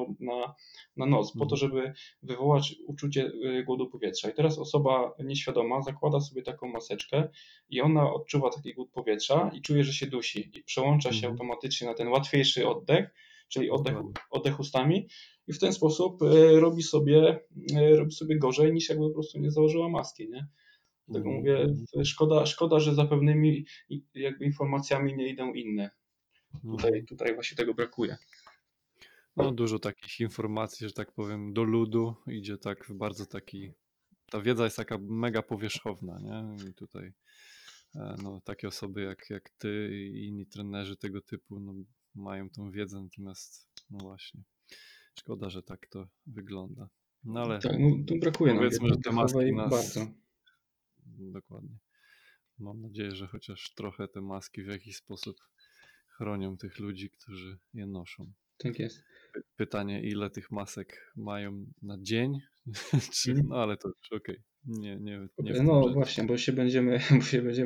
na nos, po to, żeby wywołać uczucie głodu powietrza. I teraz osoba nieświadoma zakłada sobie taką maseczkę i ona odczuwa taki głód powietrza i czuje, że się dusi i przełącza się automatycznie na ten łatwiejszy oddech, czyli oddech ustami i w ten sposób robi sobie gorzej niż jakby po prostu nie założyła maski, nie? Dlatego mówię, szkoda, że za pewnymi jakby informacjami nie idą inne. Tutaj właśnie tego brakuje. No dużo takich informacji, że tak powiem, do ludu idzie tak w bardzo taki... Ta wiedza jest taka mega powierzchowna, nie? I tutaj no, takie osoby jak ty i inni trenerzy tego typu no, mają tą wiedzę, natomiast no właśnie Szkoda, że tak to wygląda. No ale tak, no, tu brakuje powiedzmy, że te maski nas... Bardzo. Dokładnie. Mam nadzieję, że chociaż trochę te maski w jakiś sposób chronią tych ludzi, którzy je noszą. Tak jest. Pytanie, ile tych masek mają na dzień? No ale to okej. Okay. Nie no właśnie, bo się będziemy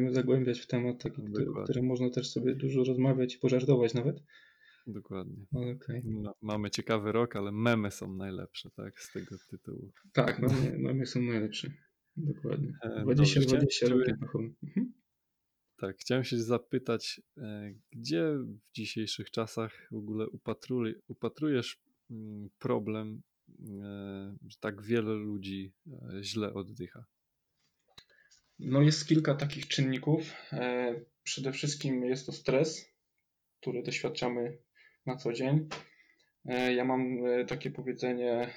zagłębiać w temat, taki, który można też sobie dużo rozmawiać i pożartować nawet. Dokładnie. Okay. No, mamy ciekawy rok, ale memy są najlepsze, tak? Z tego tytułu. Tak, memy są najlepsze. Dokładnie. 2020 Tak, chciałem się zapytać, gdzie w dzisiejszych czasach w ogóle upatrujesz problem, że tak wiele ludzi źle oddycha? No jest kilka takich czynników. Przede wszystkim jest to stres, który doświadczamy na co dzień. Ja mam takie powiedzenie,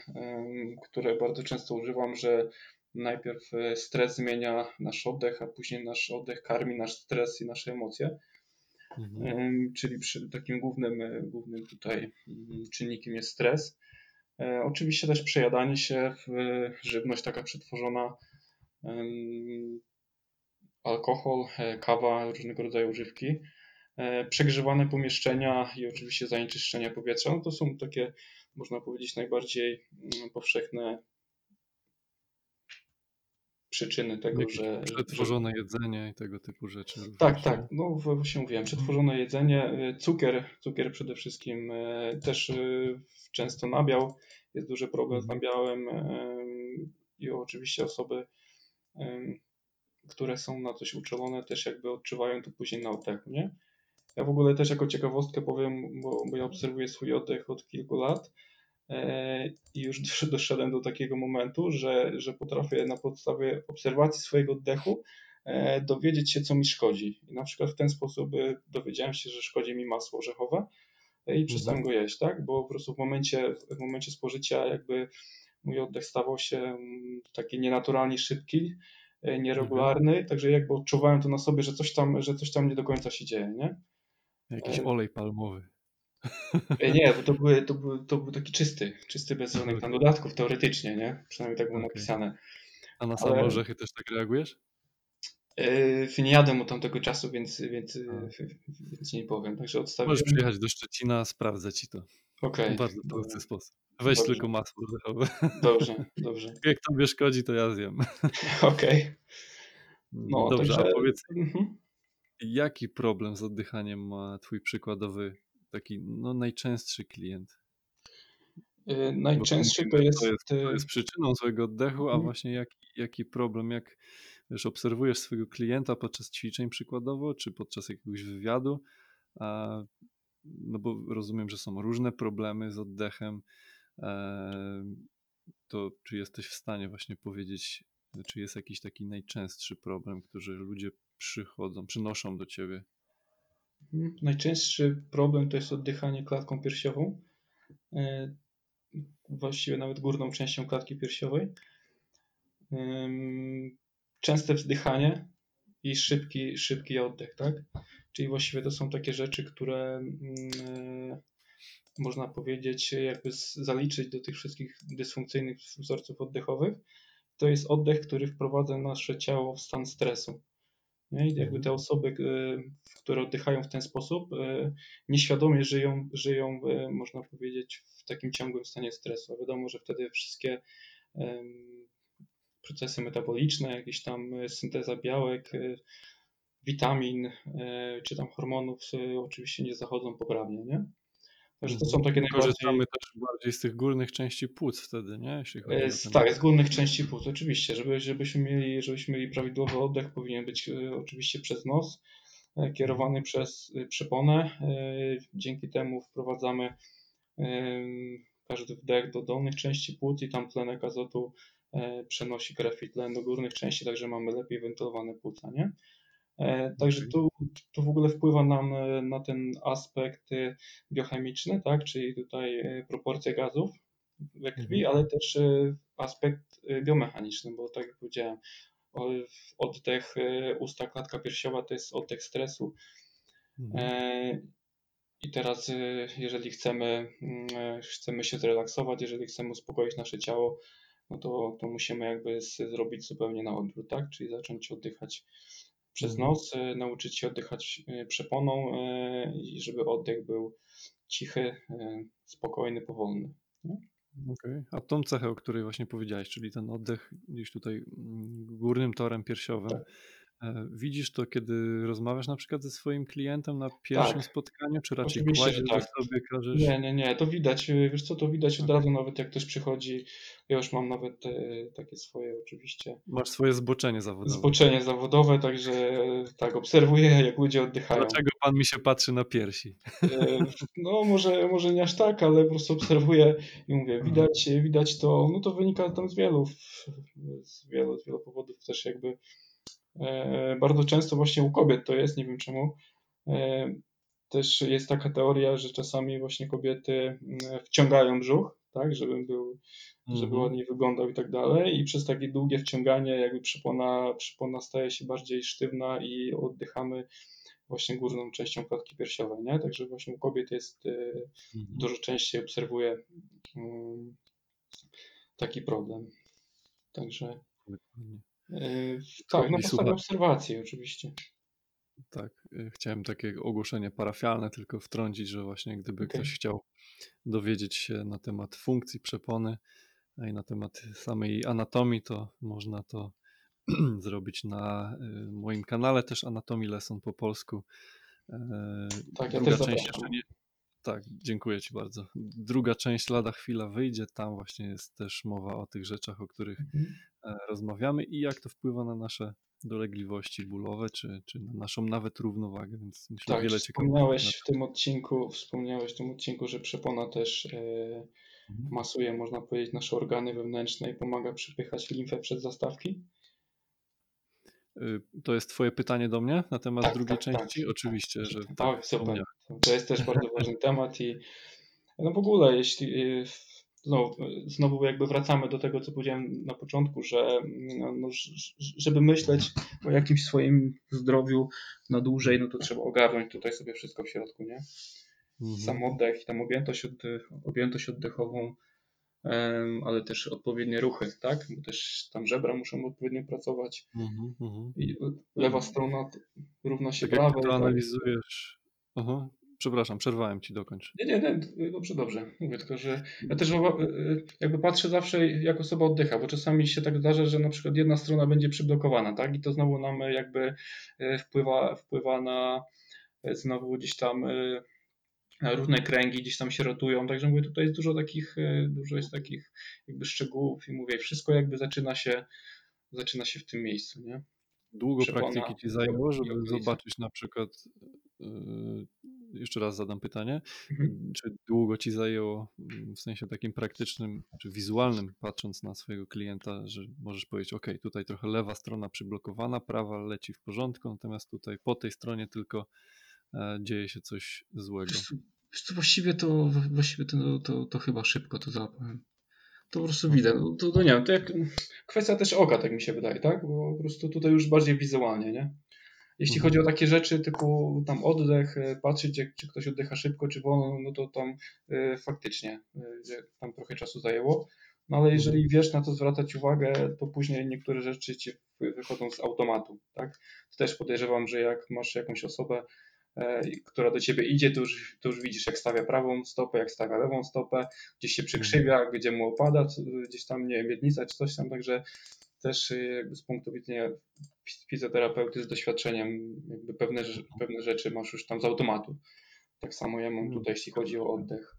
które bardzo często używam, że najpierw stres zmienia nasz oddech, a później nasz oddech karmi nasz stres i nasze emocje. Mhm. Czyli takim głównym tutaj czynnikiem jest stres. Oczywiście też przejadanie się, żywność taka przetworzona, alkohol, kawa, różnego rodzaju używki, przegrzewane pomieszczenia i oczywiście zanieczyszczenie powietrza. No to są takie, można powiedzieć, najbardziej powszechne przyczyny tego, że... Przetworzone jedzenie i tego typu rzeczy. Tak, no właśnie mówiłem, przetworzone jedzenie, cukier przede wszystkim, też często nabiał, jest duży problem z nabiałem i oczywiście osoby, które są na coś uczulone, też jakby odczuwają to później na oddechu, nie? Ja w ogóle też jako ciekawostkę powiem, bo ja obserwuję swój oddech od kilku lat i już doszedłem do takiego momentu, że potrafię na podstawie obserwacji swojego oddechu dowiedzieć się, co mi szkodzi. I na przykład w ten sposób dowiedziałem się, że szkodzi mi masło orzechowe i przestałem go jeść, tak? Bo po prostu w momencie spożycia jakby mój oddech stawał się taki nienaturalnie szybki, nieregularny, także jakby odczuwałem to na sobie, że coś tam nie do końca się dzieje, nie? Jakiś olej palmowy. Nie, bo to był taki czysty bez żadnych tam dodatków teoretycznie, nie? Przynajmniej tak było napisane. A na same orzechy też tak reagujesz? Nie jadłem od tamtego czasu, więc nie powiem. Także odstawiam. Możesz przyjechać do Szczecina, sprawdzę ci to. Okay. W bardzo prosty sposób. Weź dobrze. Tylko masło orzechowe. Dobrze. Jak tobie szkodzi, to ja zjem. Okej. No, dobrze, także... A powiedz, jaki problem z oddychaniem ma twój przykładowy, taki najczęstszy klient? Najczęstszy to jest przyczyną złego oddechu, a właśnie jaki problem, jak wiesz, obserwujesz swojego klienta podczas ćwiczeń przykładowo, czy podczas jakiegoś wywiadu, no bo rozumiem, że są różne problemy z oddechem, to czy jesteś w stanie właśnie powiedzieć, czy jest jakiś taki najczęstszy problem, który ludzie przynoszą do ciebie? Najczęstszy problem to jest oddychanie klatką piersiową, właściwie nawet górną częścią klatki piersiowej. Częste wzdychanie i szybki oddech, tak? Czyli właściwie to są takie rzeczy, które można powiedzieć jakby zaliczyć do tych wszystkich dysfunkcyjnych wzorców oddechowych. To jest oddech, który wprowadza nasze ciało w stan stresu. I jakby te osoby, które oddychają w ten sposób, nieświadomie żyją, można powiedzieć, w takim ciągłym stanie stresu. A wiadomo, że wtedy wszystkie procesy metaboliczne, jakieś tam synteza białek, witamin czy tam hormonów oczywiście nie zachodzą poprawnie, nie? Także to są takie najbardziej... Korzystamy też bardziej z tych górnych części płuc wtedy, nie? Tak, z górnych części płuc, oczywiście. Żebyśmy mieli prawidłowy oddech, powinien być oczywiście przez nos, kierowany przez przeponę. Dzięki temu wprowadzamy każdy wdech do dolnych części płuc i tam tlenek azotu przenosi krew i tlen do górnych części, także mamy lepiej wentylowane płuca, nie? Także to w ogóle wpływa nam na ten aspekt biochemiczny, tak? Czyli tutaj proporcje gazów we krwi, ale też aspekt biomechaniczny, bo tak jak powiedziałem, oddech usta, klatka piersiowa to jest oddech stresu I teraz, jeżeli chcemy się zrelaksować, jeżeli chcemy uspokoić nasze ciało, no to musimy jakby zrobić zupełnie na odwrót, tak? Czyli zacząć oddychać przez nos, nauczyć się oddychać przeponą i żeby oddech był cichy, spokojny, powolny. Okay. A tą cechę, o której właśnie powiedziałeś, czyli ten oddech gdzieś tutaj górnym torem piersiowym, tak. Widzisz to, kiedy rozmawiasz na przykład ze swoim klientem na pierwszym spotkaniu, czy raczej kładziesz sobie, każesz? Nie, to widać, wiesz co, to widać od razu, nawet jak ktoś przychodzi, ja już mam nawet takie swoje oczywiście... Masz swoje zboczenie zawodowe. Zboczenie zawodowe, także tak, obserwuję, jak ludzie oddychają. Dlaczego pan mi się patrzy na piersi? No może nie aż tak, ale po prostu obserwuję i mówię, widać to, no to wynika tam z wielu powodów też jakby. Bardzo często właśnie u kobiet to jest, nie wiem czemu, też jest taka teoria, że czasami właśnie kobiety wciągają brzuch, tak, żeby ładnie wyglądał i tak dalej, i przez takie długie wciąganie jakby przypona staje się bardziej sztywna i oddychamy właśnie górną częścią klatki piersiowej, nie? Także właśnie u kobiet jest, dużo częściej obserwuję taki problem, także... Tak, na podstawie obserwacji oczywiście. Tak, chciałem takie ogłoszenie parafialne tylko wtrącić, że właśnie gdyby ktoś chciał dowiedzieć się na temat funkcji przepony i na temat samej anatomii, to można to zrobić na moim kanale też Anatomii Lesson po polsku. Tak, ja też zapraszam. Tak, dziękuję Ci bardzo. Druga część lada chwila wyjdzie, tam właśnie jest też mowa o tych rzeczach, o których rozmawiamy i jak to wpływa na nasze dolegliwości bólowe, czy na naszą nawet równowagę, więc myślę, że wiele ciekawych. Wspomniałeś w tym odcinku, że przepona też masuje, można powiedzieć, nasze organy wewnętrzne i pomaga przepychać limfę przez zastawki. To jest twoje pytanie do mnie na temat drugiej części? Tak. Oczywiście, że tak. Tak, super. To jest też bardzo ważny temat i no w ogóle, jeśli znowu jakby wracamy do tego, co powiedziałem na początku, że żeby myśleć o jakimś swoim zdrowiu na dłużej, no to trzeba ogarnąć tutaj sobie wszystko w środku, nie? Sam oddech i tam objętość oddechową, ale też odpowiednie ruchy, tak? Bo też tam żebra muszą odpowiednio pracować. I lewa strona równa się prawej. Jak to analizujesz? Przepraszam, przerwałem ci, dokończ. Nie, dobrze. Mówię tylko, że ja też jakby patrzę zawsze, jak osoba oddycha, bo czasami się tak zdarza, że na przykład jedna strona będzie przyblokowana, tak? I to znowu nam jakby wpływa na znowu gdzieś tam różne kręgi gdzieś tam się rotują, także mówię, tutaj jest dużo takich jakby szczegółów i mówię, wszystko jakby zaczyna się w tym miejscu, nie? Długo praktyki ci zajęło, żeby zobaczyć na przykład, jeszcze raz zadam pytanie, czy długo ci zajęło w sensie takim praktycznym, czy wizualnym, patrząc na swojego klienta, że możesz powiedzieć, ok, tutaj trochę lewa strona przyblokowana, prawa leci w porządku, natomiast tutaj po tej stronie tylko dzieje się coś złego. Właściwie to chyba szybko to załapałem. To po prostu widać. To nie wiem, to jak kwestia też oka, tak mi się wydaje, tak? Bo po prostu tutaj już bardziej wizualnie, nie? Jeśli chodzi o takie rzeczy typu tam oddech, patrzeć, czy ktoś oddycha szybko, czy wolno, no to tam faktycznie tam trochę czasu zajęło. No ale jeżeli wiesz na to zwracać uwagę, to później niektóre rzeczy ci wychodzą z automatu, tak? To też podejrzewam, że jak masz jakąś osobę, która do ciebie idzie, to już widzisz, jak stawia prawą stopę, jak stawia lewą stopę, gdzieś się przykrzywia, gdzie mu opada, gdzieś tam, nie wiem, miednica czy coś tam, także też jakby z punktu widzenia fizjoterapeuty z doświadczeniem jakby pewne rzeczy masz już tam z automatu. Tak samo ja mam tutaj, jeśli chodzi o oddech.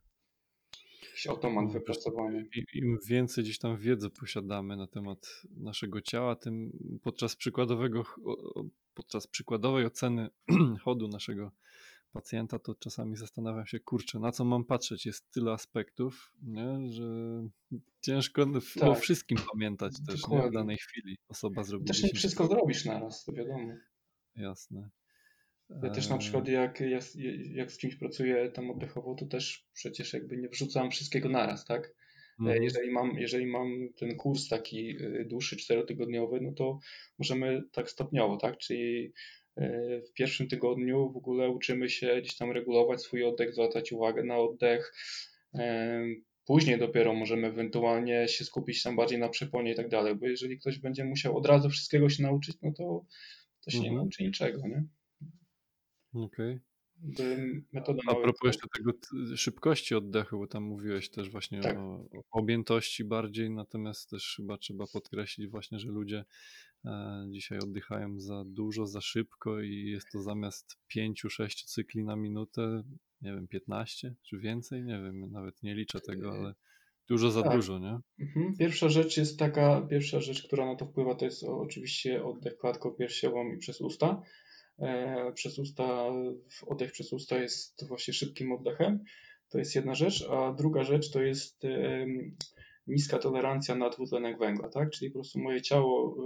Jakiś automat wypracowany. Im więcej gdzieś tam wiedzy posiadamy na temat naszego ciała, tym podczas przykładowej oceny chodu naszego pacjenta, to czasami zastanawiam się, kurczę, na co mam patrzeć? Jest tyle aspektów, nie? Że ciężko o wszystkim pamiętać też, nie? W danej chwili osoba zrobi. Też nie wszystko zrobisz naraz, to wiadomo. Jasne. Ja też na przykład jak z kimś pracuję tam oddechowo, to też przecież jakby nie wrzucam wszystkiego naraz, tak? Jeżeli mam ten kurs taki dłuższy, 4-tygodniowy, no to możemy tak stopniowo, tak? Czyli W pierwszym tygodniu w ogóle uczymy się gdzieś tam regulować swój oddech, zwracać uwagę na oddech. Później dopiero możemy ewentualnie się skupić tam bardziej na przeponie i tak dalej, bo jeżeli ktoś będzie musiał od razu wszystkiego się nauczyć, no to się nie nauczy niczego, nie? Okej. Metoda a propos jeszcze tego szybkości oddechu, bo tam mówiłeś też właśnie o objętości bardziej, natomiast też chyba trzeba podkreślić właśnie, że ludzie dzisiaj oddychają za dużo, za szybko i jest to zamiast 5-6 cykli na minutę, nie wiem, 15 czy więcej, nie wiem, nawet nie liczę tego, ale dużo za dużo, nie? Pierwsza rzecz, która na to wpływa, to jest oczywiście oddech klatką piersiową i przez usta. Oddech przez usta jest właśnie szybkim oddechem, to jest jedna rzecz, a druga rzecz to jest niska tolerancja na dwutlenek węgla, tak? Czyli po prostu moje ciało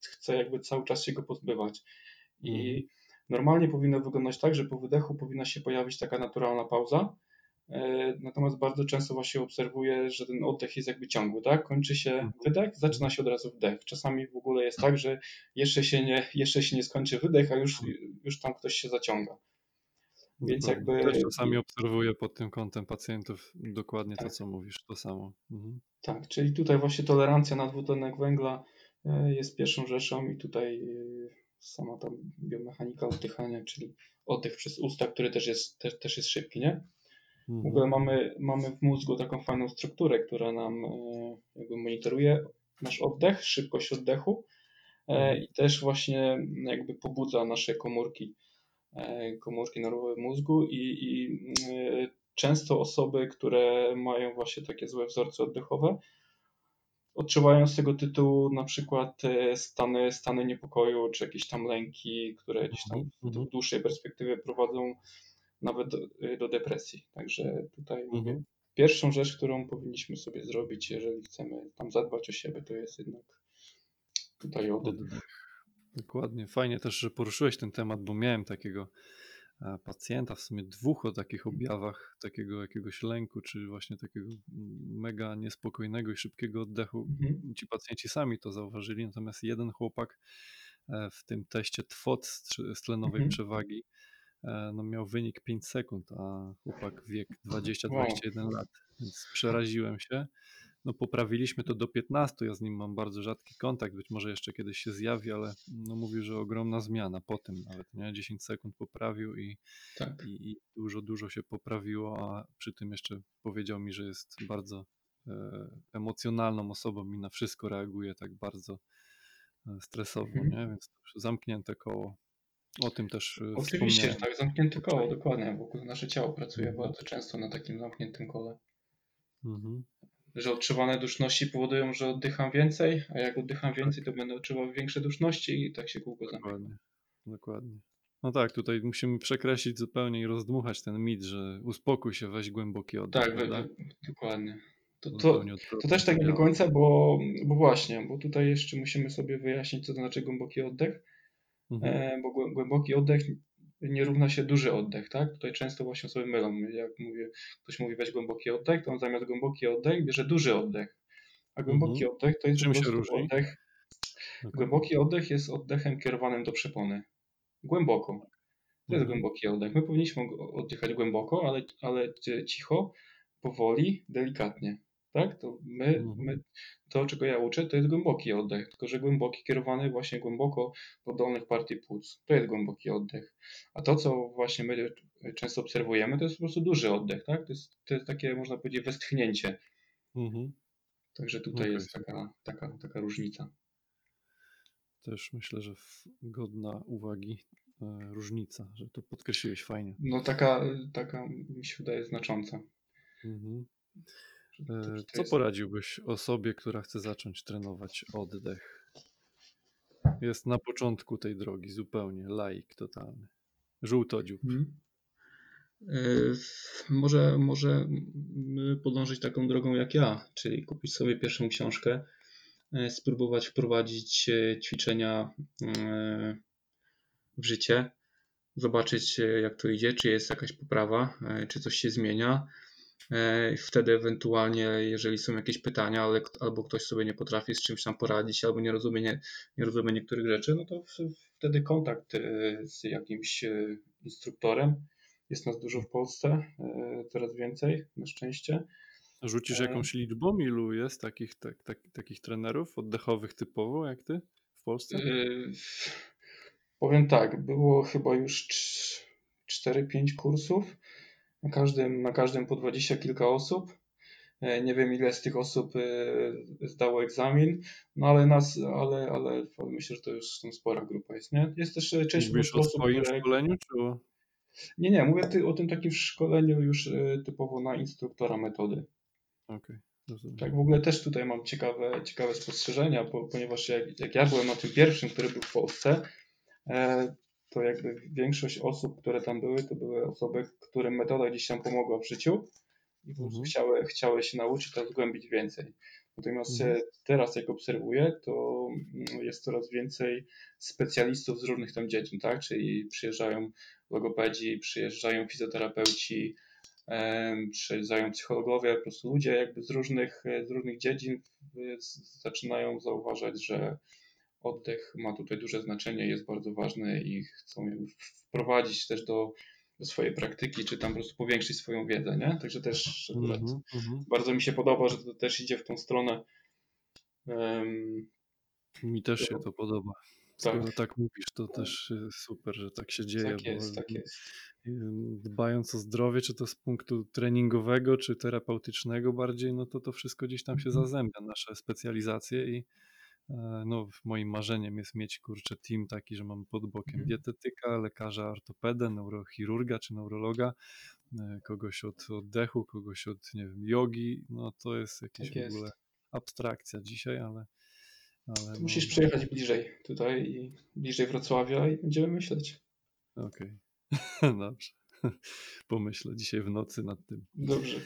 chce jakby cały czas się go pozbywać i normalnie powinno wyglądać tak, że po wydechu powinna się pojawić taka naturalna pauza, natomiast bardzo często właśnie obserwuję, że ten oddech jest jakby ciągły, tak? Kończy się wydech, zaczyna się od razu wdech. Czasami w ogóle jest tak, że jeszcze się nie skończy wydech, a już tam ktoś się zaciąga. Więc jakby... Też czasami obserwuję pod tym kątem pacjentów dokładnie to, co mówisz, to samo. Mhm. Tak, czyli tutaj właśnie tolerancja na dwutlenek węgla jest pierwszą rzeczą i tutaj sama ta biomechanika oddychania, czyli oddech przez usta, który też jest szybki, nie? W ogóle mamy w mózgu taką fajną strukturę, która nam jakby monitoruje nasz oddech, szybkość oddechu i też właśnie jakby pobudza nasze komórki nerwowe mózgu i często osoby, które mają właśnie takie złe wzorce oddechowe, odczuwają z tego tytułu na przykład stany niepokoju czy jakieś tam lęki, które gdzieś tam w dłuższej perspektywie prowadzą nawet do depresji. Także tutaj pierwszą rzecz, którą powinniśmy sobie zrobić, jeżeli chcemy tam zadbać o siebie, to jest jednak tutaj oddech. Dokładnie. Fajnie też, że poruszyłeś ten temat, bo miałem takiego pacjenta, w sumie dwóch o takich objawach, takiego jakiegoś lęku, czy właśnie takiego mega niespokojnego i szybkiego oddechu. Ci pacjenci sami to zauważyli, natomiast jeden chłopak w tym teście TWOT z tlenowej przewagi no miał wynik 5 sekund, a chłopak wiek 20-21 lat, więc przeraziłem się. No poprawiliśmy to do 15, ja z nim mam bardzo rzadki kontakt, być może jeszcze kiedyś się zjawi, ale no mówił, że ogromna zmiana po tym nawet, nie? 10 sekund poprawił i dużo się poprawiło, a przy tym jeszcze powiedział mi, że jest bardzo emocjonalną osobą i na wszystko reaguje tak bardzo stresowo, nie? Więc zamknięte koło. O tym też oczywiście, tak, zamknięte koło, dokładnie, bo nasze ciało pracuje bardzo często na takim zamkniętym kole. Że odczuwane duszności powodują, że oddycham więcej, a jak oddycham więcej, to będę odczuwał większe duszności i tak się kółko zamyka. Dokładnie. No tak, tutaj musimy przekreślić zupełnie i rozdmuchać ten mit, że uspokój się, weź głęboki oddech. Tak, dokładnie. To też tak nie do końca, bo tutaj jeszcze musimy sobie wyjaśnić, co to znaczy głęboki oddech. Bo głęboki oddech nie równa się duży oddech, tak? Tutaj często właśnie sobie mylą, jak ktoś mówi weź głęboki oddech, to on zamiast głęboki oddech bierze duży oddech, a głęboki oddech to jest po prostu oddech. Głęboki oddech jest oddechem kierowanym do przepony, głęboko, to jest głęboki oddech. My powinniśmy oddychać głęboko, ale cicho, powoli, delikatnie, tak? To to, czego ja uczę, to jest głęboki oddech, tylko że głęboki kierowany właśnie głęboko do dolnych partii płuc. To jest głęboki oddech. A to, co właśnie my często obserwujemy, to jest po prostu duży oddech, tak? To jest takie, można powiedzieć, westchnięcie. Także tutaj jest taka różnica. Też myślę, że godna uwagi różnica, że to podkreśliłeś fajnie. No taka mi się wydaje znacząca. Co poradziłbyś osobie, która chce zacząć trenować oddech? Jest na początku tej drogi, zupełnie laik totalny. Żółtodziób. Może podążyć taką drogą jak ja, czyli kupić sobie pierwszą książkę, spróbować wprowadzić ćwiczenia w życie, zobaczyć jak to idzie, czy jest jakaś poprawa, czy coś się zmienia. Wtedy ewentualnie, jeżeli są jakieś pytania, ale albo ktoś sobie nie potrafi z czymś tam poradzić, albo nie rozumie niektórych rzeczy, no to wtedy kontakt z jakimś instruktorem. Jest nas dużo w Polsce, coraz więcej, na szczęście. Rzucisz jakąś liczbą? Ilu jest takich trenerów oddechowych typowo jak ty w Polsce? Powiem tak, było chyba już 4-5 kursów. Na każdym po 20 kilka osób. Nie wiem, ile z tych osób zdało egzamin, no ale ale myślę, że to już tam spora grupa jest, nie? Jest też część osób, o swoim szkoleniu, czy... Nie, mówię o tym takim szkoleniu już typowo na instruktora metody. Okej, rozumiem. Tak, w ogóle też tutaj mam ciekawe spostrzeżenia, ponieważ jak ja byłem na tym pierwszym, który był w Polsce, to jakby większość osób, które tam były, to były osoby, którym metoda gdzieś tam pomogła w życiu i po prostu chciały się nauczyć, a zgłębić więcej. Natomiast teraz jak obserwuję, to jest coraz więcej specjalistów z różnych tam dziedzin, tak? Czyli przyjeżdżają logopedzi, przyjeżdżają fizjoterapeuci, przyjeżdżają psychologowie, po prostu ludzie jakby z różnych dziedzin zaczynają zauważać, że oddech ma tutaj duże znaczenie, jest bardzo ważny i chcą wprowadzić też do swojej praktyki, czy tam po prostu powiększyć swoją wiedzę, nie? Także też bardzo mi się podoba, że to też idzie w tą stronę. Mi też się to podoba. Skoro tak mówisz, to też super, że tak się dzieje. Tak jest. Dbając o zdrowie, czy to z punktu treningowego, czy terapeutycznego bardziej, no to wszystko gdzieś tam się zazębia, nasze specjalizacje i no, moim marzeniem jest mieć, kurczę, team taki, że mam pod bokiem dietetyka, lekarza, ortopedę, neurochirurga czy neurologa, kogoś od oddechu, kogoś od, nie wiem, jogi. No to jest jakaś w ogóle abstrakcja dzisiaj, ale musisz przyjechać bliżej tutaj i bliżej Wrocławia i będziemy myśleć. Okej, dobrze. Pomyślę dzisiaj w nocy nad tym. Dobrze.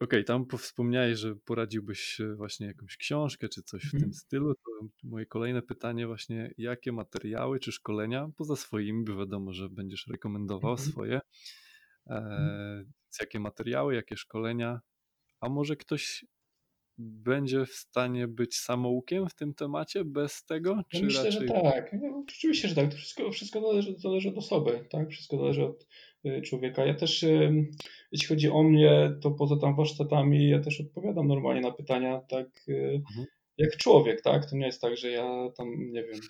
Okej, tam wspomniałeś, że poradziłbyś właśnie jakąś książkę czy coś w tym stylu. To moje kolejne pytanie właśnie, jakie materiały czy szkolenia, poza swoimi, bo wiadomo, że będziesz rekomendował swoje, jakie materiały, jakie szkolenia, a może ktoś będzie w stanie być samoukiem w tym temacie bez tego? Ja czy myślę, raczej... że tak. No, oczywiście, że tak. To wszystko zależy od osoby, tak? Wszystko zależy od człowieka. Ja też, jeśli chodzi o mnie, to poza tam warsztatami ja też odpowiadam normalnie na pytania tak jak człowiek, tak? To nie jest tak, że ja tam, nie wiem,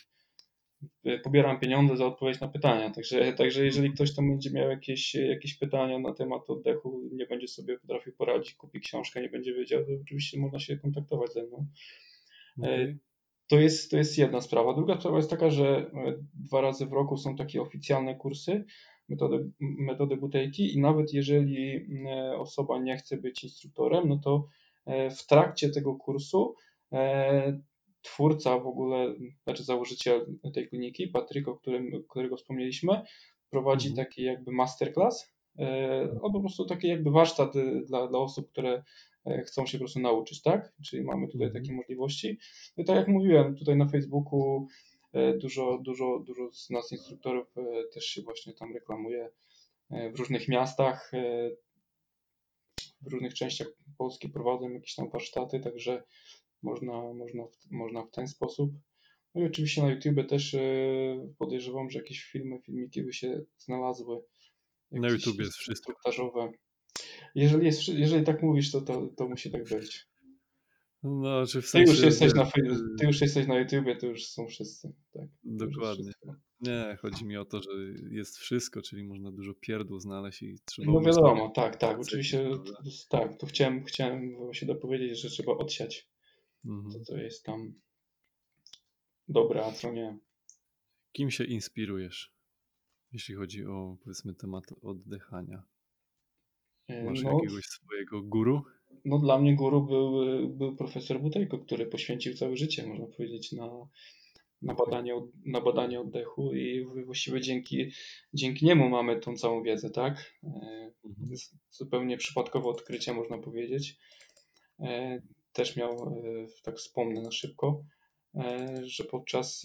pobieram pieniądze za odpowiedź na pytania. Także jeżeli ktoś tam będzie miał jakieś pytania na temat oddechu, nie będzie sobie potrafił poradzić, kupi książkę, nie będzie wiedział, to oczywiście można się kontaktować ze mną. To jest jedna sprawa. Druga sprawa jest taka, że 2 razy w roku są takie oficjalne kursy metody Butejki i nawet jeżeli osoba nie chce być instruktorem, no to w trakcie tego kursu twórca w ogóle, znaczy założyciel tej kliniki, Patrick, którego wspomnieliśmy, prowadzi taki jakby masterclass, albo po prostu taki jakby warsztat dla osób, które chcą się po prostu nauczyć, tak? Czyli mamy tutaj takie możliwości. I tak jak mówiłem, tutaj na Facebooku dużo z nas instruktorów też się właśnie tam reklamuje w różnych miastach, w różnych częściach Polski prowadzą jakieś tam warsztaty, także można w ten sposób. No i oczywiście na YouTube też podejrzewam, że jakieś filmiki by się znalazły. Na YouTube jest wszystko. Jeżeli tak mówisz, to musi tak być. No, czy w sensie, ty już jesteś na YouTubie, to już są wszyscy. Tak? Dokładnie. Wszyscy. Nie, chodzi mi o to, że jest wszystko, czyli można dużo pierdół znaleźć i trzeba... No wiadomo, tak, oczywiście, tak, to chciałem się dopowiedzieć, że trzeba odsiać to, co jest tam dobre, a co nie. Kim się inspirujesz, jeśli chodzi o, powiedzmy, temat oddychania? Masz jakiegoś swojego guru? No dla mnie guru był profesor Butejko, który poświęcił całe życie, można powiedzieć, na badanie oddechu i właściwie dzięki niemu mamy tą całą wiedzę, tak? Zupełnie przypadkowe odkrycie, można powiedzieć. Też miał, tak wspomnę na szybko, że podczas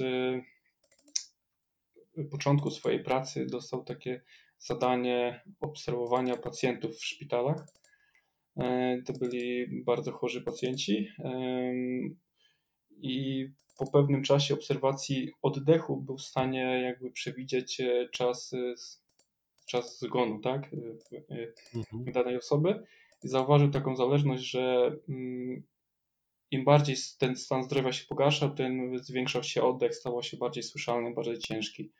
początku swojej pracy dostał takie zadanie obserwowania pacjentów w szpitalach. To byli bardzo chorzy pacjenci i po pewnym czasie obserwacji oddechu był w stanie jakby przewidzieć czas zgonu, tak, danej osoby. I zauważył taką zależność, że im bardziej ten stan zdrowia się pogarsza, tym zwiększał się oddech, stawał się bardziej słyszalny, bardziej ciężki.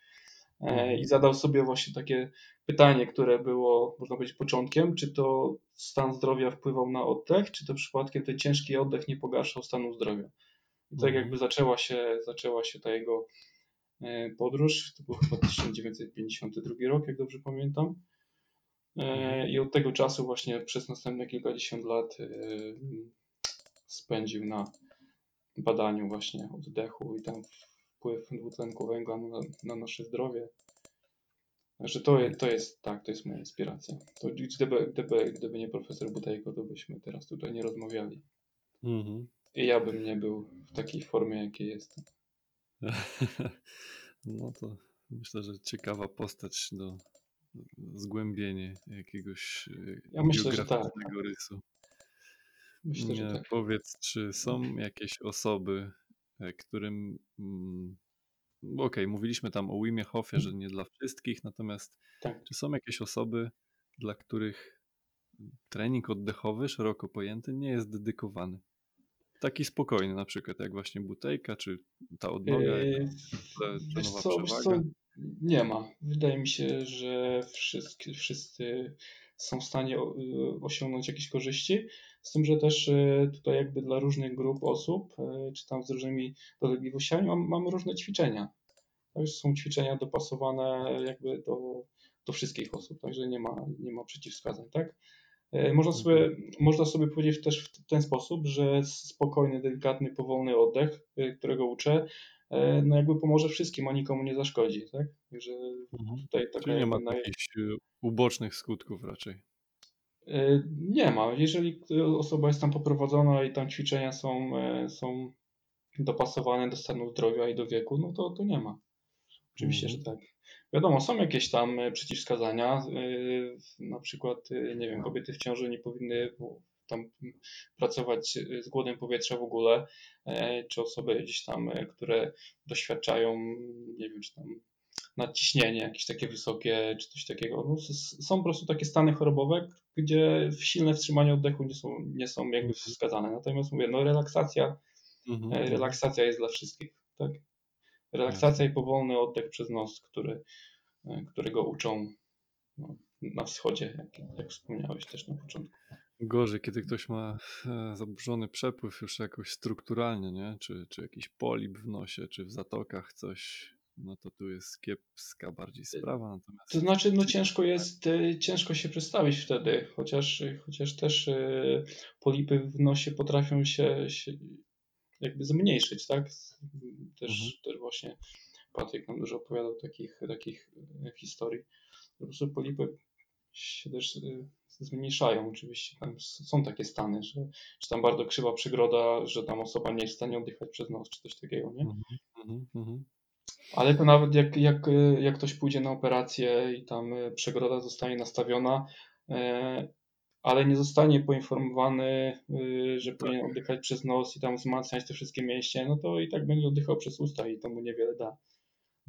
I zadał sobie właśnie takie pytanie, które było, można powiedzieć, początkiem, czy to stan zdrowia wpływał na oddech, czy to przypadkiem ten ciężki oddech nie pogarszał stanu zdrowia. I tak jakby zaczęła się ta jego podróż, to był chyba 1952 rok, jak dobrze pamiętam. I od tego czasu właśnie przez następne kilkadziesiąt lat spędził na badaniu właśnie oddechu i tam wpływ dwutlenku węgla na nasze zdrowie. Także to jest moja inspiracja. To gdyby nie profesor Butejko, to byśmy teraz tutaj nie rozmawiali. Mhm. I ja bym nie był w takiej formie, jakiej jestem. No to myślę, że ciekawa postać do zgłębienie jakiegoś biograficznego rysu. Myślę, że tak. Powiedz, czy są jakieś osoby, którym... Okej, mówiliśmy tam o Wimie Hofie, że nie dla wszystkich, natomiast czy są jakieś osoby, dla których trening oddechowy, szeroko pojęty, nie jest dedykowany? Taki spokojny, na przykład jak właśnie Butejka, czy ta odnoga, ta nowa przewaga? Nie ma. Wydaje mi się, że wszyscy są w stanie osiągnąć jakieś korzyści. Z tym, że też tutaj jakby dla różnych grup osób, czy tam z różnymi dolegliwościami mamy różne ćwiczenia. Także są ćwiczenia dopasowane jakby do wszystkich osób, także nie ma przeciwwskazań, tak? Można sobie powiedzieć też w ten sposób, że spokojny, delikatny, powolny oddech, którego uczę, no jakby pomoże wszystkim, a nikomu nie zaszkodzi, tak? Także tutaj taka nie ma jakichś ubocznych skutków raczej. Nie ma. Jeżeli osoba jest tam poprowadzona i tam ćwiczenia są dopasowane do stanu zdrowia i do wieku, no to nie ma. Oczywiście, że tak. Wiadomo, są jakieś tam przeciwwskazania, na przykład, nie wiem, kobiety w ciąży nie powinny tam pracować z głodem powietrza w ogóle, czy osoby gdzieś tam, które doświadczają, nie wiem, czy tam nadciśnienie jakieś takie wysokie, czy coś takiego. No, są po prostu takie stany chorobowe, gdzie silne wstrzymanie oddechu nie są jakby wskazane. Natomiast mówię, no relaksacja jest dla wszystkich, tak? Relaksacja i powolny oddech przez nos, którego uczą na wschodzie, jak wspomniałeś też na początku. Gorzej, kiedy ktoś ma zaburzony przepływ już jakoś strukturalnie, nie? Czy jakiś polip w nosie, czy w zatokach coś, no to tu jest kiepska bardziej sprawa. Natomiast... To znaczy, no ciężko się przestawić wtedy, chociaż też polipy w nosie potrafią się jakby zmniejszyć, tak? Też właśnie Patryk nam dużo opowiadał takich historii. Po prostu polipy się też zmniejszają. Oczywiście tam są takie stany, że czy tam bardzo krzywa przegroda, że tam osoba nie jest w stanie oddychać przez nos, czy coś takiego, nie? Ale to nawet jak ktoś pójdzie na operację i tam przegroda zostanie nastawiona, ale nie zostanie poinformowany, że powinien oddychać przez nos i tam wzmacniać te wszystkie mięśnie, no to i tak będzie oddychał przez usta i to mu niewiele da.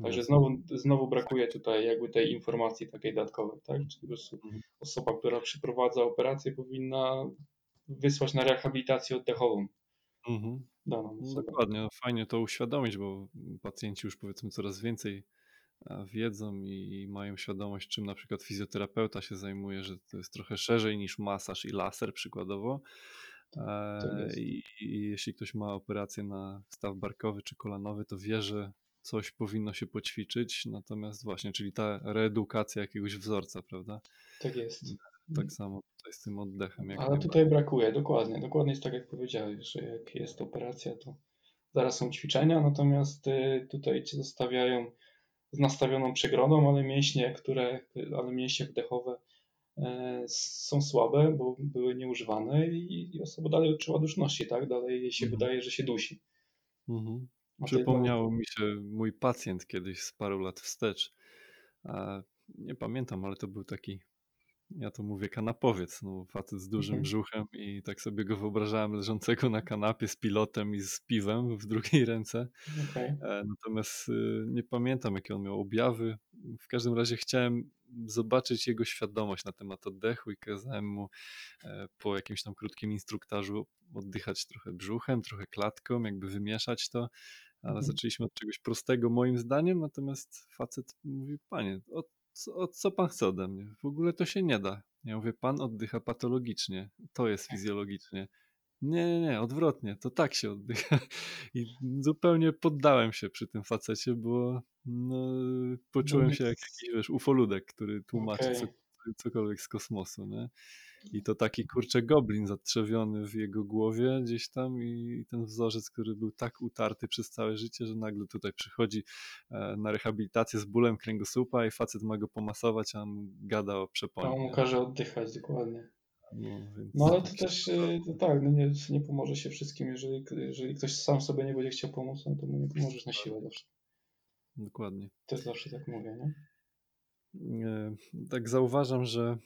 Także znowu brakuje tutaj jakby tej informacji takiej dodatkowej, tak? Czyli po prostu osoba, która przeprowadza operację, powinna wysłać na rehabilitację oddechową. Dokładnie, fajnie to uświadomić, bo pacjenci już powiedzmy coraz więcej wiedzą i mają świadomość, czym na przykład fizjoterapeuta się zajmuje, że to jest trochę szerzej niż masaż i laser przykładowo. I jeśli ktoś ma operację na staw barkowy czy kolanowy, to wie, że coś powinno się poćwiczyć, natomiast właśnie, czyli ta reedukacja jakiegoś wzorca, prawda? Tak jest. Tak samo tutaj z tym oddechem. Ale tutaj brakuje, dokładnie jest tak, jak powiedziałeś, że jak jest operacja, to zaraz są ćwiczenia, natomiast tutaj cię zostawiają z nastawioną przegrodą, ale mięśnie wdechowe są słabe, bo były nieużywane i osoba dalej odczuwa duszności, tak? Dalej jej się wydaje, że się dusi. Przypomniało mi się mój pacjent kiedyś z paru lat wstecz. nie pamiętam, ale to był taki, ja to mówię kanapowiec, no facet z dużym brzuchem i tak sobie go wyobrażałem leżącego na kanapie z pilotem i z piwem w drugiej ręce. Natomiast nie pamiętam, jakie on miał objawy. W każdym razie chciałem zobaczyć jego świadomość na temat oddechu i kazałem mu po jakimś tam krótkim instruktażu oddychać trochę brzuchem, trochę klatką, jakby wymieszać to, ale zaczęliśmy od czegoś prostego moim zdaniem, natomiast facet mówi: panie, co pan chce ode mnie? W ogóle to się nie da. Ja mówię: pan oddycha patologicznie, to jest fizjologicznie. Nie, odwrotnie, to tak się oddycha. I zupełnie poddałem się przy tym facecie, bo poczułem się jak jakiś, ufoludek, który tłumaczy cokolwiek z kosmosu, nie? I to taki kurczę goblin zatrzewiony w jego głowie gdzieś tam i ten wzorzec, który był tak utarty przez całe życie, że nagle tutaj przychodzi na rehabilitację z bólem kręgosłupa i facet ma go pomasować, a on gada o przeponie. A on mu każe oddychać, dokładnie. No ale to też nie pomoże się wszystkim, jeżeli ktoś sam sobie nie będzie chciał pomóc, to mu nie pomożesz na siłę zawsze. Dokładnie. Też zawsze tak mówię, nie? Tak zauważam, że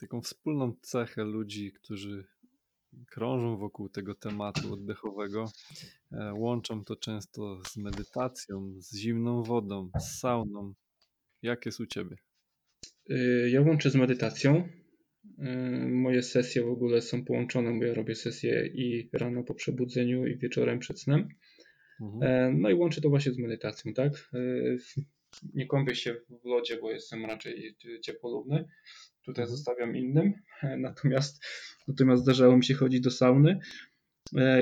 taką wspólną cechę ludzi, którzy krążą wokół tego tematu oddechowego, łączą to często z medytacją, z zimną wodą, z sauną. Jak jest u ciebie? Ja łączę z medytacją. Moje sesje w ogóle są połączone, bo ja robię sesje i rano po przebudzeniu i wieczorem przed snem. No i łączę to właśnie z medytacją, tak? Nie kąpię się w lodzie, bo jestem raczej ciepłolubny. Tutaj zostawiam innym. Natomiast zdarzało mi się chodzić do sauny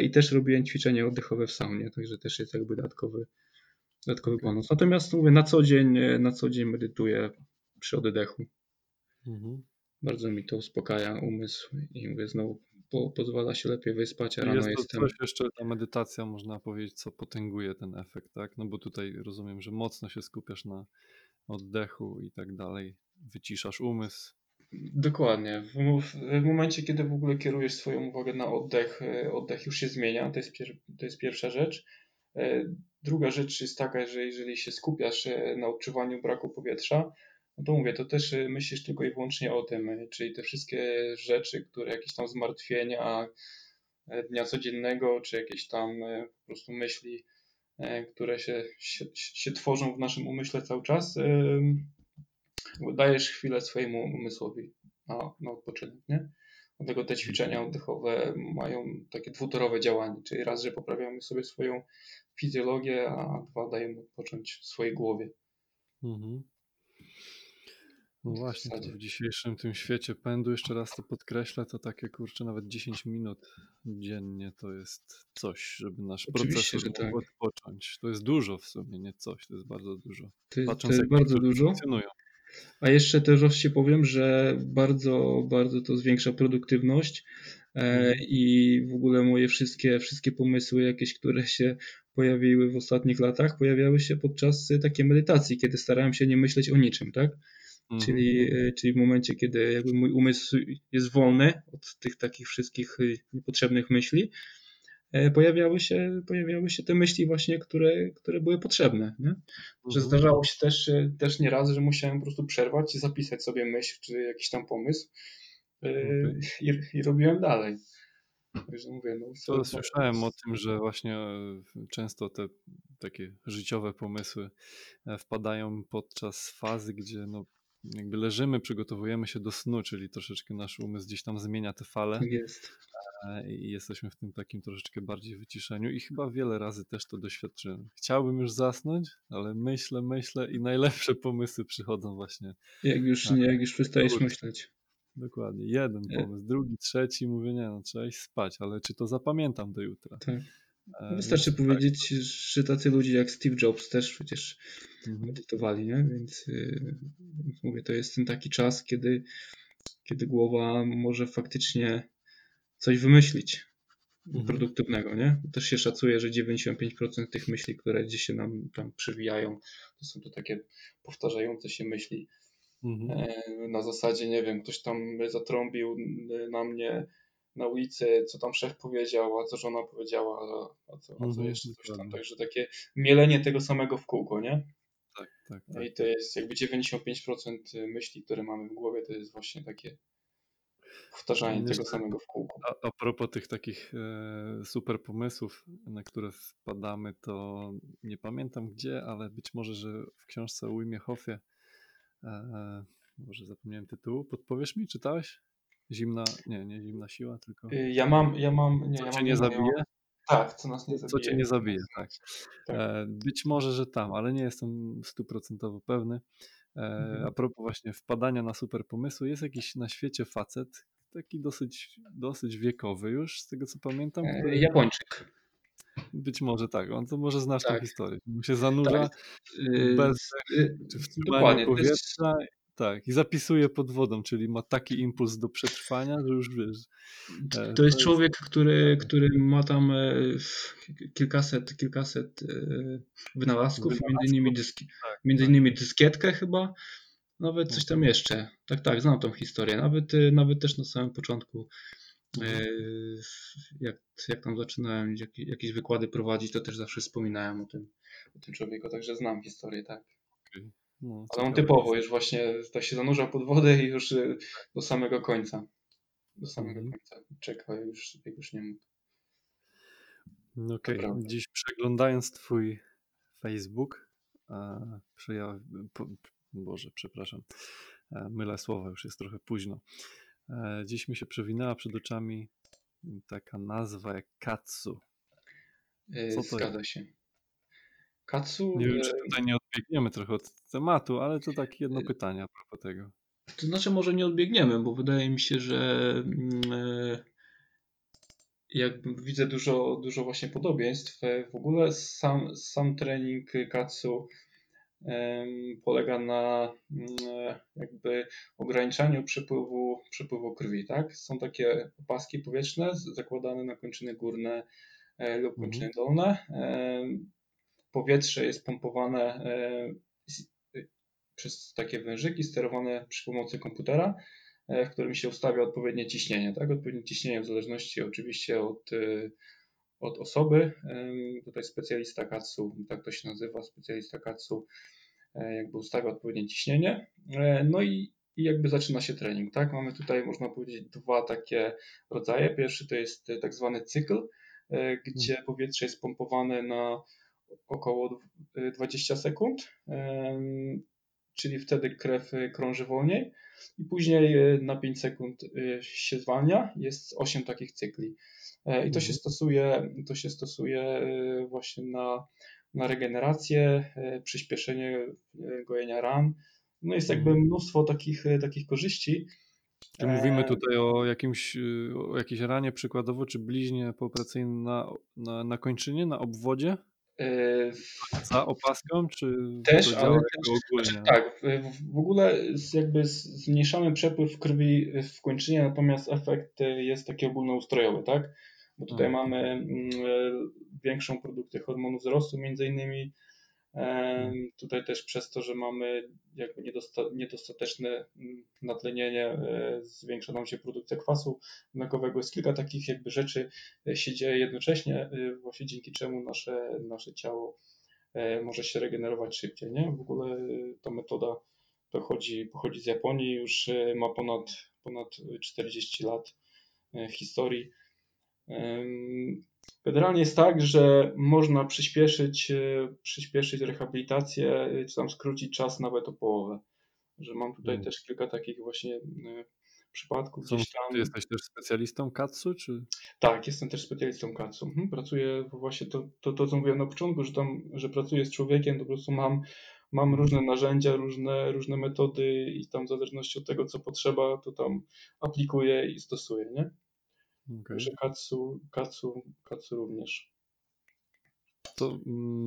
i też robiłem ćwiczenie oddechowe w saunie, także też jest jakby dodatkowy bonus. Natomiast mówię, na co dzień medytuję przy oddechu. Bardzo mi to uspokaja umysł i mówię, znowu pozwala się lepiej wyspać, a rano jestem... Coś jeszcze ta medytacja, można powiedzieć, co potęguje ten efekt, tak? No bo tutaj rozumiem, że mocno się skupiasz na oddechu i tak dalej, wyciszasz umysł. Dokładnie. W momencie, kiedy w ogóle kierujesz swoją uwagę na oddech już się zmienia, to jest pierwsza rzecz. Druga rzecz jest taka, że jeżeli się skupiasz na odczuwaniu braku powietrza, no to mówię, to też myślisz tylko i wyłącznie o tym, czyli te wszystkie rzeczy, które jakieś tam zmartwienia dnia codziennego, czy jakieś tam po prostu myśli, które się tworzą w naszym umyśle cały czas, dajesz chwilę swojemu umysłowi na odpoczynek, nie? Dlatego te ćwiczenia oddechowe mają takie dwutorowe działanie, czyli raz, że poprawiamy sobie swoją fizjologię, a dwa, dajemy odpocząć w swojej głowie. No właśnie, to w dzisiejszym tym świecie pędu, jeszcze raz to podkreślę, to takie kurczę nawet 10 minut dziennie to jest coś, żeby nasz procesor mógł odpocząć. To jest dużo w sumie, nie coś, to jest bardzo dużo. Patrząc, to jest bardzo dużo. Funkcjonują. A jeszcze też się powiem, że bardzo, bardzo to zwiększa produktywność i w ogóle moje wszystkie pomysły jakieś, które się pojawiły w ostatnich latach, pojawiały się podczas takiej medytacji, kiedy starałem się nie myśleć o niczym, tak? Czyli w momencie, kiedy jakby mój umysł jest wolny od tych takich wszystkich niepotrzebnych myśli, pojawiały się te myśli właśnie, które były potrzebne, nie? Że zdarzało się też nieraz, że musiałem po prostu przerwać i zapisać sobie myśl czy jakiś tam pomysł i robiłem dalej. Mówię, to słyszałem o tym, że właśnie często te takie życiowe pomysły wpadają podczas fazy, gdzie jakby leżymy, przygotowujemy się do snu, czyli troszeczkę nasz umysł gdzieś tam zmienia te fale i jesteśmy w tym takim troszeczkę bardziej wyciszeniu i chyba wiele razy też to doświadczyłem. Chciałbym już zasnąć, ale myślę i najlepsze pomysły przychodzą właśnie. Jak już przestajesz myśleć. Dokładnie. Jeden pomysł, drugi, trzeci, mówię, trzeba iść spać, ale czy to zapamiętam do jutra? Tak. Wystarczy powiedzieć, że tacy ludzie jak Steve Jobs też przecież medytowali, nie? Więc mówię, to jest ten taki czas, kiedy głowa może faktycznie coś wymyślić produktywnego, nie? Też się szacuje, że 95% tych myśli, które gdzieś się nam tam przywijają, to są to takie powtarzające się myśli. Na zasadzie, nie wiem, ktoś tam zatrąbił na mnie na ulicy, co tam szef powiedział, a co żona powiedziała, a co jeszcze coś tam. Także takie mielenie tego samego w kółko, nie? Tak. I to jest jakby 95% myśli, które mamy w głowie, to jest właśnie takie powtarzanie tego samego w kółku. A propos tych takich super pomysłów, na które wpadamy, to nie pamiętam gdzie, ale być może, że w książce o Wimie Hofie, może zapomniałem tytułu, podpowiesz mi, czytałeś? Nie zimna siła, tylko... Ja mam, nie zabije? Tak, co nas nie zabije. Co cię nie zabije, tak. Być może, że tam, ale nie jestem 100% pewny. A propos właśnie wpadania na super pomysły, jest jakiś na świecie facet, taki dosyć wiekowy już, z tego co pamiętam. Japończyk. Być może tak, on to może znasz tę historię. Mu się zanurza bez wtrzymania powietrza. Tak, i zapisuje pod wodą, czyli ma taki impuls do przetrwania, że już wiesz. To jest człowiek, który ma tam kilkaset wynalazków, między innymi dyskietkę chyba, nawet coś tam jeszcze. Tak, znam tą historię. Nawet też na samym początku, jak tam zaczynałem jakieś wykłady prowadzić, to też zawsze wspominałem o tym człowieku, także znam historię, tak. Okay. No, ale on typowo już właśnie tak się zanurza pod wodę i już do samego końca czeka, już nie mógł. Okej, dziś przeglądając twój Facebook, mylę słowa, już jest trochę późno. Dziś mi się przewinęła przed oczami taka nazwa jak Katsu. Zgadza się. Katsu... Nie wiem, czy tutaj nie odbiegniemy trochę od tematu, ale to tak jedno pytanie a propos tego. To znaczy może nie odbiegniemy, bo wydaje mi się, że jak widzę dużo właśnie podobieństw. W ogóle sam trening Katsu polega na jakby ograniczaniu przepływu krwi, tak? Są takie opaski powietrzne zakładane na kończyny górne lub kończyny dolne. Powietrze jest pompowane przez takie wężyki sterowane przy pomocy komputera, w którym się ustawia odpowiednie ciśnienie. Tak? Odpowiednie ciśnienie w zależności oczywiście od osoby. Tutaj specjalista Katsu, tak to się nazywa, specjalista Katsu jakby ustawia odpowiednie ciśnienie. No i jakby zaczyna się trening. Tak? Mamy tutaj, można powiedzieć, dwa takie rodzaje. Pierwszy to jest tak zwany cykl, gdzie powietrze jest pompowane na około 20 sekund, czyli wtedy krew krąży wolniej i później na 5 sekund się zwalnia. Jest 8 takich cykli i to się stosuje właśnie na regenerację, przyspieszenie gojenia ran. No jest jakby mnóstwo takich korzyści. Czy mówimy tutaj o jakiejś ranie przykładowo, czy bliźnie pooperacyjnej na kończynie, na obwodzie? Za opaską, czy też, ale ogólnie? Tak, w ogóle jakby zmniejszamy przepływ krwi w kończynie, natomiast efekt jest taki ogólnoustrojowy, tak? Bo tutaj mamy większą produkcję hormonu wzrostu między innymi. Tutaj też przez to, że mamy jakby niedostateczne natlenienie, zwiększa nam się produkcja kwasu mlekowego. Jest kilka takich jakby rzeczy się dzieje jednocześnie, właśnie dzięki czemu nasze ciało może się regenerować szybciej. Nie? W ogóle ta metoda pochodzi z Japonii, już ma ponad 40 lat historii. Generalnie jest tak, że można przyspieszyć rehabilitację, czy tam skrócić czas nawet o połowę. Że mam tutaj też kilka takich właśnie przypadków. Ty jesteś też specjalistą Katsu, czy? Tak, jestem też specjalistą Katsu. Pracuję właśnie to co mówiłem na początku, że pracuję z człowiekiem, to po prostu mam różne narzędzia, różne metody i tam w zależności od tego, co potrzeba, to tam aplikuję i stosuję, nie? Okay. Katsu również. To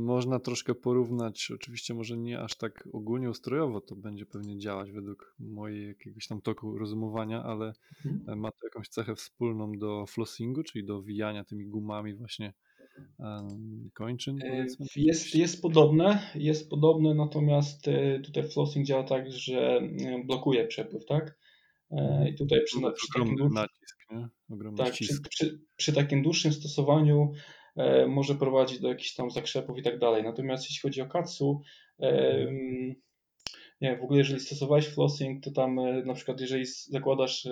można troszkę porównać, oczywiście może nie aż tak ogólnie ustrojowo to będzie pewnie działać według mojej jakiegoś tam toku rozumowania, ale ma to jakąś cechę wspólną do flossingu, czyli do wijania tymi gumami właśnie kończyn, powiedzmy. Jest podobne, natomiast tutaj flossing działa tak, że blokuje przepływ, tak? I tutaj przy takim dłuższym stosowaniu może prowadzić do jakichś tam zakrzepów i tak dalej. Natomiast jeśli chodzi o katsu, nie wiem, w ogóle jeżeli stosowałeś flossing, to tam na przykład jeżeli zakładasz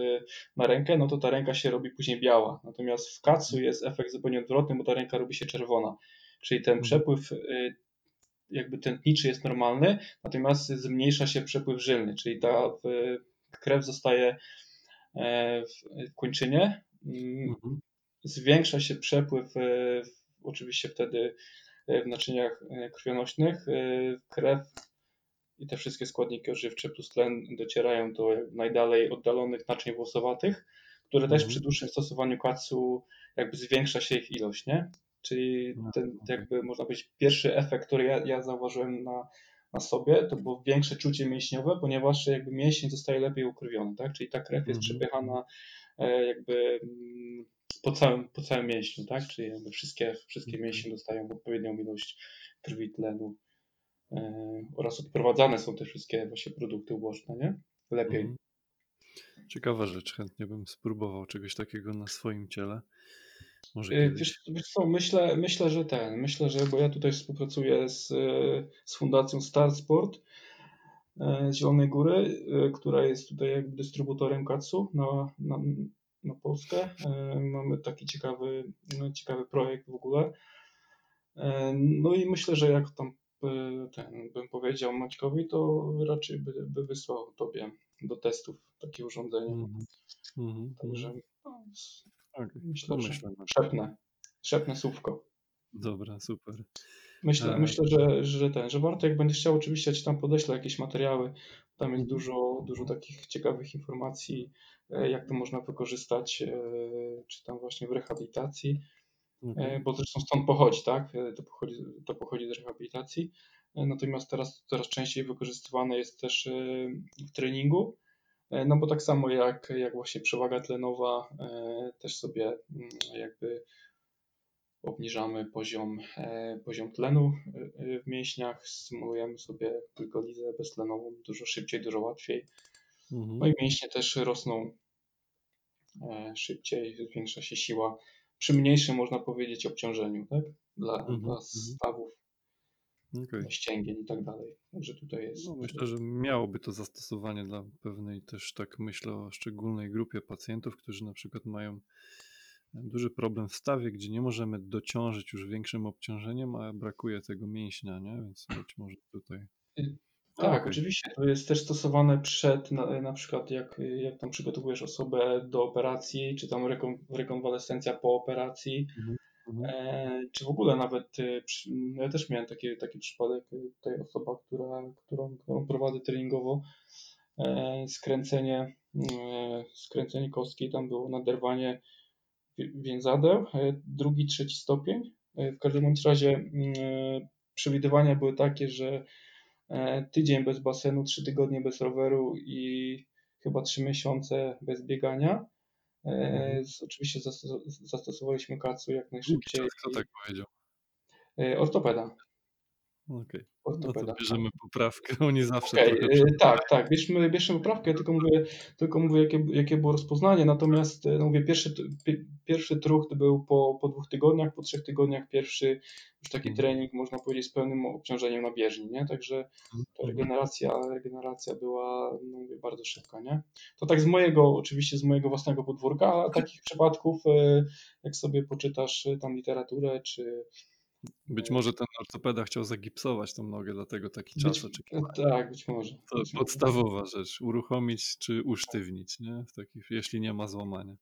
na rękę, no to ta ręka się robi później biała. Natomiast w katsu jest efekt zupełnie odwrotny, bo ta ręka robi się czerwona. Czyli ten przepływ jakby tętniczy jest normalny, natomiast zmniejsza się przepływ żylny, czyli ta krew zostaje w kończynie, zwiększa się przepływ oczywiście wtedy w naczyniach krwionośnych, krew i te wszystkie składniki odżywcze plus tlen docierają do najdalej oddalonych naczyń włosowatych, które też przy dłuższym stosowaniu katsu jakby zwiększa się ich ilość, nie? Czyli ten jakby można powiedzieć pierwszy efekt, który ja zauważyłem na sobie, to było większe czucie mięśniowe, ponieważ jakby mięsień zostaje lepiej ukrwiony, tak? Czyli ta krew jest przepychana jakby po całym mięśniu, tak? Czyli jakby wszystkie mięśnie dostają odpowiednią ilość krwi, tlenu oraz odprowadzane są te wszystkie właśnie produkty uboczne, nie? Lepiej. Ciekawa rzecz, chętnie bym spróbował czegoś takiego na swoim ciele. Może wiesz co, myślę, że bo ja tutaj współpracuję z Fundacją Star Sport z Zielonej Góry, która jest tutaj jakby dystrybutorem katsu na Polskę. Mamy taki ciekawy projekt w ogóle. No i myślę, że jak tam bym powiedział Maćkowi, to raczej by wysłał tobie do testów takie urządzenie. Także tak, myślę, że szepnę słówko. Dobra, super. Myślę, że warto, jak będziesz chciał, oczywiście ci tam podeślę jakieś materiały. Tam jest dużo takich ciekawych informacji, jak to można wykorzystać, czy tam właśnie w rehabilitacji, bo zresztą stąd pochodzi, tak? To pochodzi z rehabilitacji. Natomiast teraz częściej wykorzystywane jest też w treningu. No bo tak samo jak właśnie przewaga tlenowa, też sobie jakby obniżamy poziom tlenu w mięśniach, stymulujemy sobie glikolizę beztlenową dużo szybciej, dużo łatwiej. No i mięśnie też rosną szybciej, zwiększa się siła przy mniejszym, można powiedzieć, obciążeniu, tak? Dla stawów. Okay. Ścięgien i tak dalej. Także tutaj jest. No, myślę, że miałoby to zastosowanie dla pewnej też, tak myślę, o szczególnej grupie pacjentów, którzy na przykład mają duży problem w stawie, gdzie nie możemy dociążyć już większym obciążeniem, a brakuje tego mięśnia, nie? Więc być może tutaj. Tak, okay. Oczywiście. To jest też stosowane przed, na przykład jak tam przygotowujesz osobę do operacji, czy tam rekonwalescencja po operacji. Czy w ogóle nawet, ja też miałem taki przypadek, tej osoba, którą prowadzę treningowo, skręcenie kostki, tam było naderwanie więzadeł, drugi, trzeci stopień. W każdym razie przewidywania były takie, że tydzień bez basenu, 3 tygodnie bez roweru i chyba 3 miesiące bez biegania. Oczywiście zastosowaliśmy katsu jak najszybciej. Kto tak powiedział? Ortopeda. Okej. No to bierzemy poprawkę, oni zawsze. Tak. Bierzemy poprawkę, tylko mówię jakie było rozpoznanie. Natomiast no mówię, pierwszy truch to był po 2 tygodniach, po 3 tygodniach pierwszy już taki trening, można powiedzieć, z pełnym obciążeniem na bieżni, nie? Także ta regeneracja była, no mówię, bardzo szybka, nie? To tak z mojego własnego podwórka, a takich przypadków, jak sobie poczytasz tam literaturę, czy być może ten ortopeda chciał zagipsować tą nogę, dlatego taki czas oczekiwania. Tak, być może. To być podstawowa rzecz, uruchomić czy usztywnić, nie? Jeśli nie ma złamania.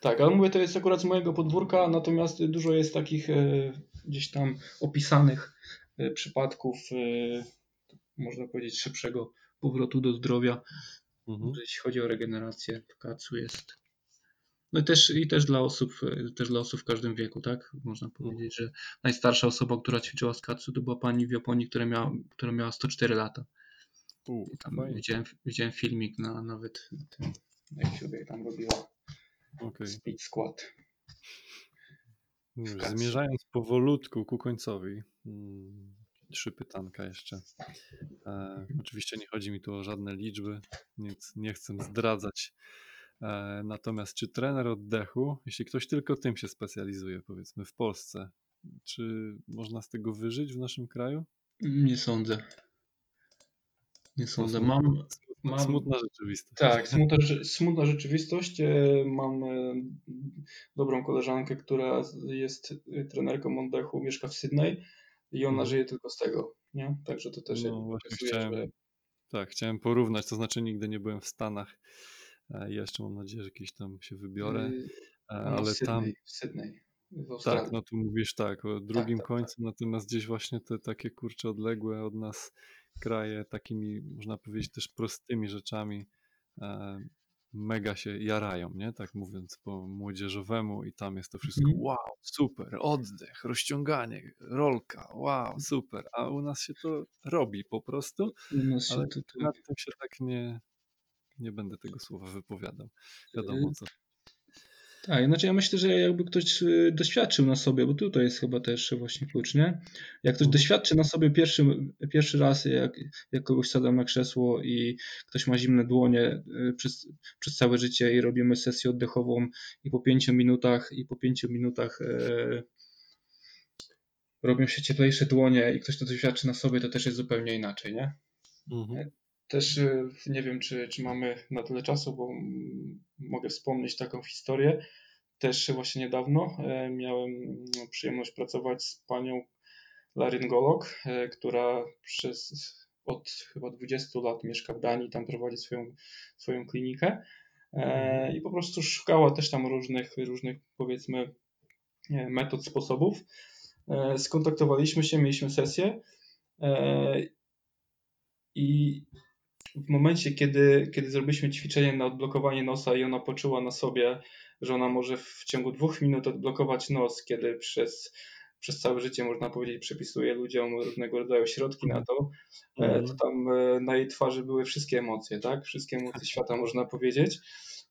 Tak, ale mówię, to jest akurat z mojego podwórka, natomiast dużo jest takich gdzieś tam opisanych przypadków, można powiedzieć, szybszego powrotu do zdrowia, jeśli chodzi o regenerację w katsu jest. No i też dla osób w każdym wieku, tak? Można powiedzieć, że najstarsza osoba, która ćwiczyła z katsu, to była pani w Japonii, która miała 104 lata. I tam widziałem filmik nawet na YouTubie, jak tam robiła speed squat. Zmierzając powolutku ku końcowi, 3 pytanka jeszcze. Oczywiście nie chodzi mi tu o żadne liczby, więc nie chcę zdradzać. Natomiast czy trener oddechu, jeśli ktoś tylko tym się specjalizuje, powiedzmy w Polsce, Czy można z tego wyżyć w naszym kraju? Nie sądzę. Nie sądzę. Mam smutna rzeczywistość. Tak, smutna rzeczywistość. Mam dobrą koleżankę, która jest trenerką oddechu, mieszka w Sydney i ona żyje tylko z tego. Nie? Także to też chciałem porównać, to znaczy nigdy nie byłem w Stanach. Ja jeszcze mam nadzieję, że kiedyś tam się wybiorę. Ale w Sydney. Tak, no tu mówisz tak o drugim końcu, natomiast gdzieś właśnie te takie kurcze odległe od nas kraje takimi, można powiedzieć, też prostymi rzeczami mega się jarają, nie? Tak mówiąc po młodzieżowemu i tam jest to wszystko wow, super, oddech, rozciąganie, rolka, wow, super, a u nas się to robi po prostu, ale nad tym się tak nie będę tego słowa wypowiadał, wiadomo co. Tak, znaczy ja myślę, że jakby ktoś doświadczył na sobie, bo tutaj jest chyba też właśnie klucz, nie? Jak ktoś doświadczy na sobie pierwszy raz, jak kogoś sadam na krzesło i ktoś ma zimne dłonie przez całe życie i robimy sesję oddechową i po 5 minutach robią się cieplejsze dłonie i ktoś to doświadczy na sobie, to też jest zupełnie inaczej, nie? Mhm. Też nie wiem, czy mamy na tyle czasu, bo mogę wspomnieć taką historię. Też właśnie niedawno miałem przyjemność pracować z panią laryngolog, która od chyba 20 lat mieszka w Danii, tam prowadzi swoją klinikę i po prostu szukała też tam różnych powiedzmy metod, sposobów. Skontaktowaliśmy się, mieliśmy sesję i w momencie, kiedy zrobiliśmy ćwiczenie na odblokowanie nosa i ona poczuła na sobie, że ona może w ciągu 2 minut odblokować nos, kiedy przez całe życie, można powiedzieć, przepisuje ludziom różnego rodzaju środki na to, to tam na jej twarzy były wszystkie emocje, tak? Wszystkie emocje świata, można powiedzieć.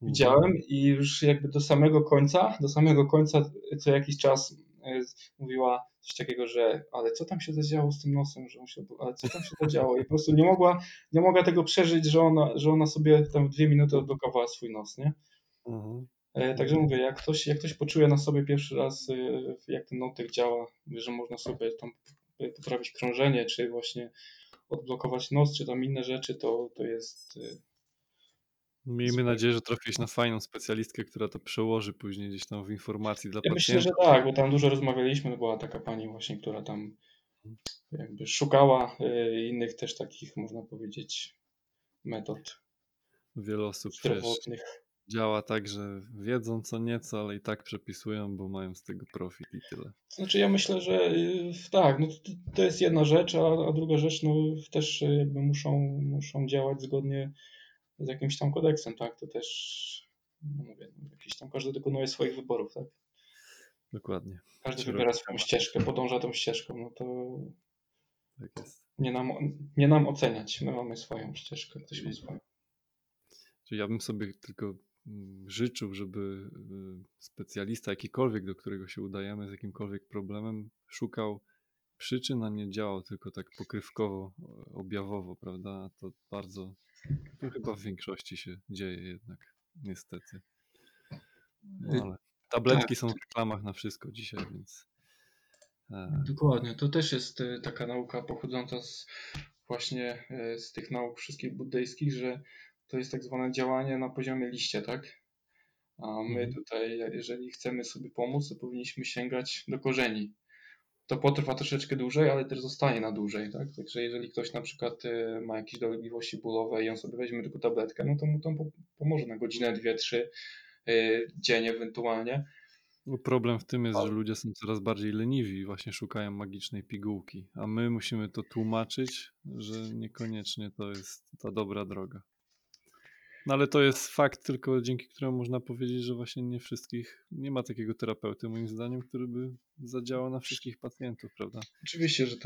Widziałem i już jakby do samego końca co jakiś czas mówiła coś takiego, że ale co tam się zadziało z tym nosem, ale co tam się zadziało i po prostu nie mogła tego przeżyć, że ona sobie tam w 2 minuty odblokowała swój nos, nie? Mhm. Także mówię, jak ktoś poczuje na sobie pierwszy raz, jak ten oddech działa, że można sobie tam poprawić krążenie, czy właśnie odblokować nos, czy tam inne rzeczy, to jest... Miejmy nadzieję, że trafiłeś na fajną specjalistkę, która to przełoży później gdzieś tam w informacji dla pacjentów. Myślę, że tak, bo tam dużo rozmawialiśmy, była taka pani właśnie, która tam jakby szukała innych też takich, można powiedzieć, metod. Wiele osób zdrowotnych działa tak, że wiedzą co nieco, ale i tak przepisują, bo mają z tego profit i tyle. Znaczy ja myślę, że tak, no to jest jedna rzecz, a druga rzecz, no też jakby muszą działać zgodnie z jakimś tam kodeksem, tak? To też, no mówię, jakiś tam każdy dokonuje swoich wyborów, tak? Dokładnie. Każdy wybiera swoją ścieżkę, podąża tą ścieżką, no to tak jest. Nie nam oceniać, my mamy swoją ścieżkę, ktoś ma swoją. Czyli ja bym sobie tylko życzył, żeby specjalista jakikolwiek, do którego się udajemy z jakimkolwiek problemem, szukał przyczyn, a nie działał tylko tak pokrywkowo, objawowo, prawda? To bardzo... To chyba w większości się dzieje jednak, niestety. No, ale tabletki są w reklamach na wszystko dzisiaj, więc... Dokładnie, to też jest taka nauka pochodząca właśnie z tych nauk wszystkich buddyjskich, że to jest tak zwane działanie na poziomie liścia, tak? A my tutaj, jeżeli chcemy sobie pomóc, to powinniśmy sięgać do korzeni. To potrwa troszeczkę dłużej, ale też zostanie na dłużej, tak? Także jeżeli ktoś na przykład ma jakieś dolegliwości bólowe i on sobie weźmie tylko tabletkę, no to mu tam pomoże na godzinę, 2, 3 dzień ewentualnie. No problem w tym jest, że ludzie są coraz bardziej leniwi i właśnie szukają magicznej pigułki, a my musimy to tłumaczyć, że niekoniecznie to jest ta dobra droga. No ale to jest fakt tylko, dzięki któremu można powiedzieć, że właśnie nie ma takiego terapeuty, moim zdaniem, który by zadziałał na wszystkich pacjentów, prawda? Oczywiście, że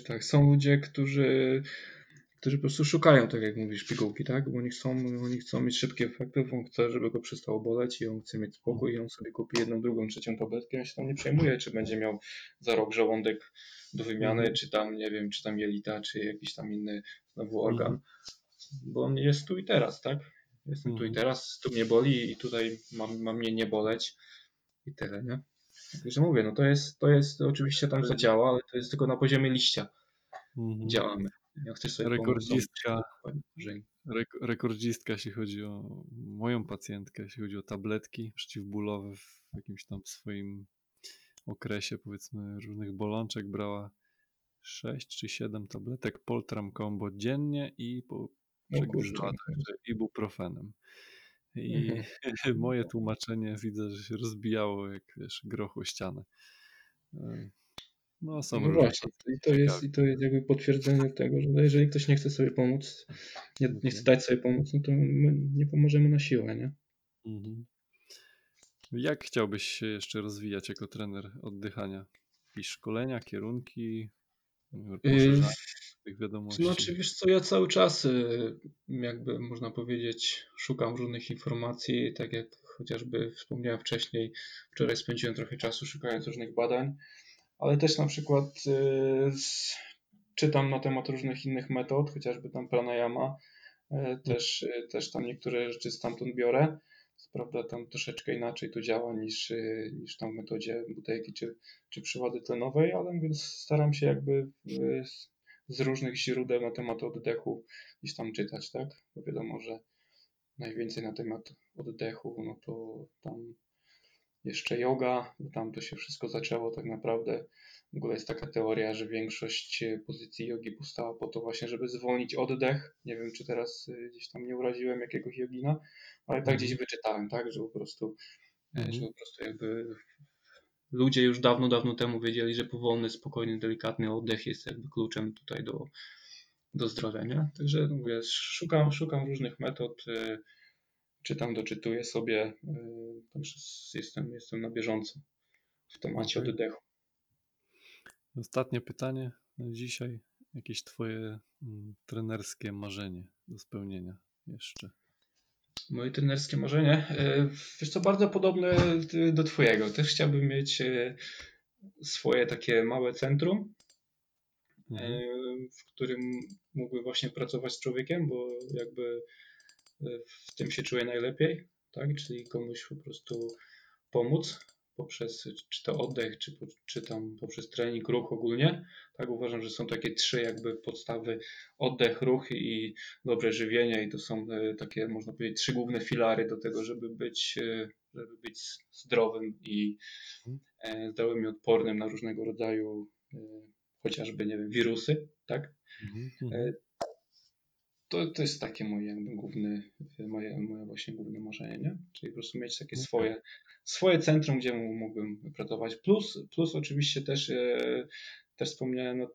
tak. Są ludzie, którzy po prostu szukają, tak jak mówisz, pigułki, tak? Bo oni chcą mieć szybkie efekty, on chce, żeby go przestało boleć i on chce mieć spokój i on sobie kupi 1, 2, 3 tabletkę, on się tam nie przejmuje, czy będzie miał za rok żołądek do wymiany, czy tam, nie wiem, czy tam jelita, czy jakiś tam inny znowu organ. Bo on jest tu i teraz, tak? Jestem tu i teraz, tu mnie boli i tutaj ma mnie nie boleć i tyle, nie? Także mówię, no to jest oczywiście tam zadziała, ale to jest tylko na poziomie liścia. Mhm. Działamy. Ja chcę sobie rekordzistka, jeśli chodzi o moją pacjentkę, jeśli chodzi o tabletki przeciwbólowe w jakimś tam swoim okresie, powiedzmy, różnych bolączek, brała 6 czy 7 tabletek Poltram Combo dziennie i przegryzła ibuprofenem. I moje tłumaczenie widzę, że się rozbijało jak, wiesz, groch o ścianę. No, są właśnie. I to jest jakby potwierdzenie tego, że jeżeli ktoś nie chce sobie pomóc, nie chce dać sobie pomóc, no to my nie pomożemy na siłę, nie? Mhm. Jak chciałbyś się jeszcze rozwijać jako trener oddychania? I szkolenia, kierunki, poszerzania tych wiadomości? Znaczy, wiesz co, ja cały czas jakby można powiedzieć szukam różnych informacji, tak jak chociażby wspomniałem wcześniej, wczoraj spędziłem trochę czasu szukając różnych badań, ale też na przykład czytam na temat różnych innych metod, chociażby tam Pranayama, też tam niektóre rzeczy stamtąd biorę. Co prawda tam troszeczkę inaczej to działa niż tam w metodzie Butejki czy przy władzy tlenowej, ale więc staram się jakby z różnych źródeł na temat oddechu gdzieś tam czytać, tak? Bo wiadomo, że najwięcej na temat oddechu, no to tam jeszcze yoga, tam to się wszystko zaczęło tak naprawdę. W ogóle jest taka teoria, że większość pozycji jogi powstała po to właśnie, żeby zwolnić oddech. Nie wiem, czy teraz gdzieś tam nie uraziłem jakiegoś jogina, ale tak gdzieś wyczytałem, tak, że po prostu jakby ludzie już dawno temu wiedzieli, że powolny, spokojny, delikatny oddech jest jakby kluczem tutaj do zdrowia, nie? Także mówię, szukam różnych metod, czytam, doczytuję sobie, także jestem na bieżąco w temacie oddechu. Ostatnie pytanie na dzisiaj. Jakieś twoje trenerskie marzenie do spełnienia jeszcze? Moje trenerskie marzenie? Wiesz co, bardzo podobne do twojego. Też chciałbym mieć swoje takie małe centrum, w którym mógłby właśnie pracować z człowiekiem, bo jakby w tym się czuję najlepiej, tak? Czyli komuś po prostu pomóc poprzez czy to oddech, czy tam poprzez trening, ruch ogólnie. Tak, uważam, że są takie trzy jakby podstawy: oddech, ruch i dobre żywienie, i to są takie, można powiedzieć, trzy główne filary do tego, żeby być zdrowym i zdrowym i odpornym na różnego rodzaju chociażby, nie wiem, wirusy, tak? To jest takie moje właśnie główne marzenie, nie? Czyli po prostu mieć takie swoje centrum, gdzie mógłbym pracować. Plus oczywiście też wspomniałem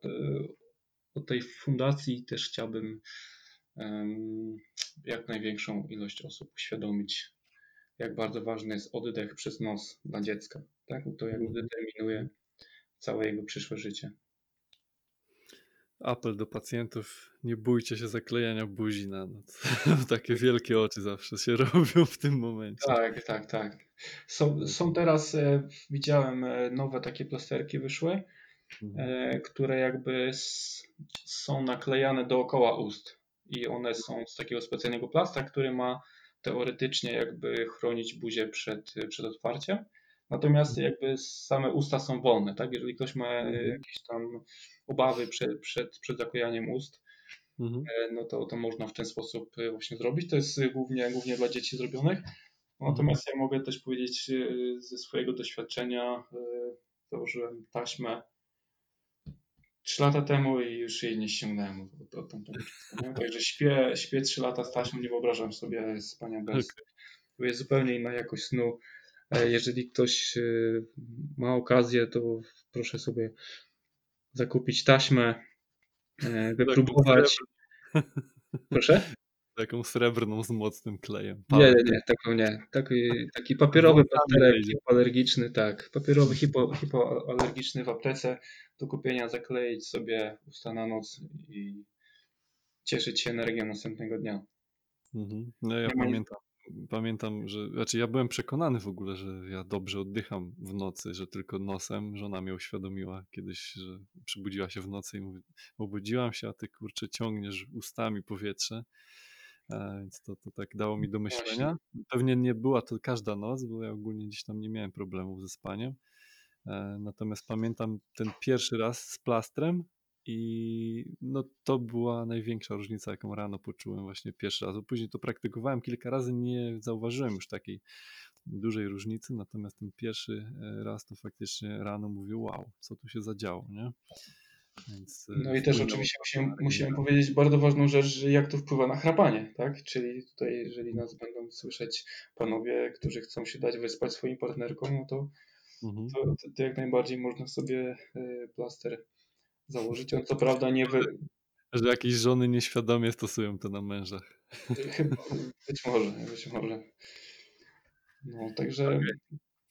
o tej fundacji, też chciałbym jak największą ilość osób uświadomić, jak bardzo ważny jest oddech przez nos dla dziecka, tak? To jakby determinuje całe jego przyszłe życie. Apel do pacjentów: nie bójcie się zaklejania buzi na noc. Takie wielkie oczy zawsze się robią w tym momencie. Tak. Są teraz, widziałem, nowe takie plasterki wyszły, które jakby są naklejane dookoła ust i one są z takiego specjalnego plastra, który ma teoretycznie jakby chronić buzię przed otwarciem. Natomiast jakby same usta są wolne, tak? Jeżeli ktoś ma jakieś tam obawy przed zaklejaniem ust, no to można w ten sposób właśnie zrobić. To jest głównie dla dzieci zrobionych. Natomiast ja mogę też powiedzieć ze swojego doświadczenia, założyłem taśmę 3 lata temu i już jej nie ściągnąłem od tamtego czasu. Także śpię 3 lata z taśmą, nie wyobrażam sobie spania bez. To jest zupełnie inna jakość snu. Jeżeli ktoś ma okazję, to proszę sobie zakupić taśmę, wypróbować. Proszę? Taką srebrną z mocnym klejem. Nie, taką nie. Taki papierowy plasterek hipoalergiczny, tak. Papierowy hipoalergiczny w aptece do kupienia, zakleić sobie usta na noc i cieszyć się energią następnego dnia. No ja pamiętam, że ja byłem przekonany w ogóle, że ja dobrze oddycham w nocy, że tylko nosem. Żona mnie uświadomiła kiedyś, że przybudziła się w nocy i mówi: obudziłam się, a ty, kurczę, ciągniesz ustami powietrze. Więc to tak dało mi do myślenia. Pewnie nie była to każda noc, bo ja ogólnie gdzieś tam nie miałem problemów ze spaniem, Natomiast pamiętam ten pierwszy raz z plastrem i no to była największa różnica, jaką rano poczułem właśnie pierwszy raz. Później to praktykowałem kilka razy, nie zauważyłem już takiej dużej różnicy, natomiast ten pierwszy raz to faktycznie rano mówię, wow, co tu się zadziało, nie? Więc no i też oczywiście musimy powiedzieć bardzo ważną rzecz, że jak to wpływa na chrapanie, tak? Czyli tutaj jeżeli nas będą słyszeć panowie, którzy chcą się dać wyspać swoim partnerkom, no to jak najbardziej można sobie plaster założyć. On co prawda nie... Że jakieś żony nieświadomie stosują to na mężach. Chyba, być może. No także... Okay.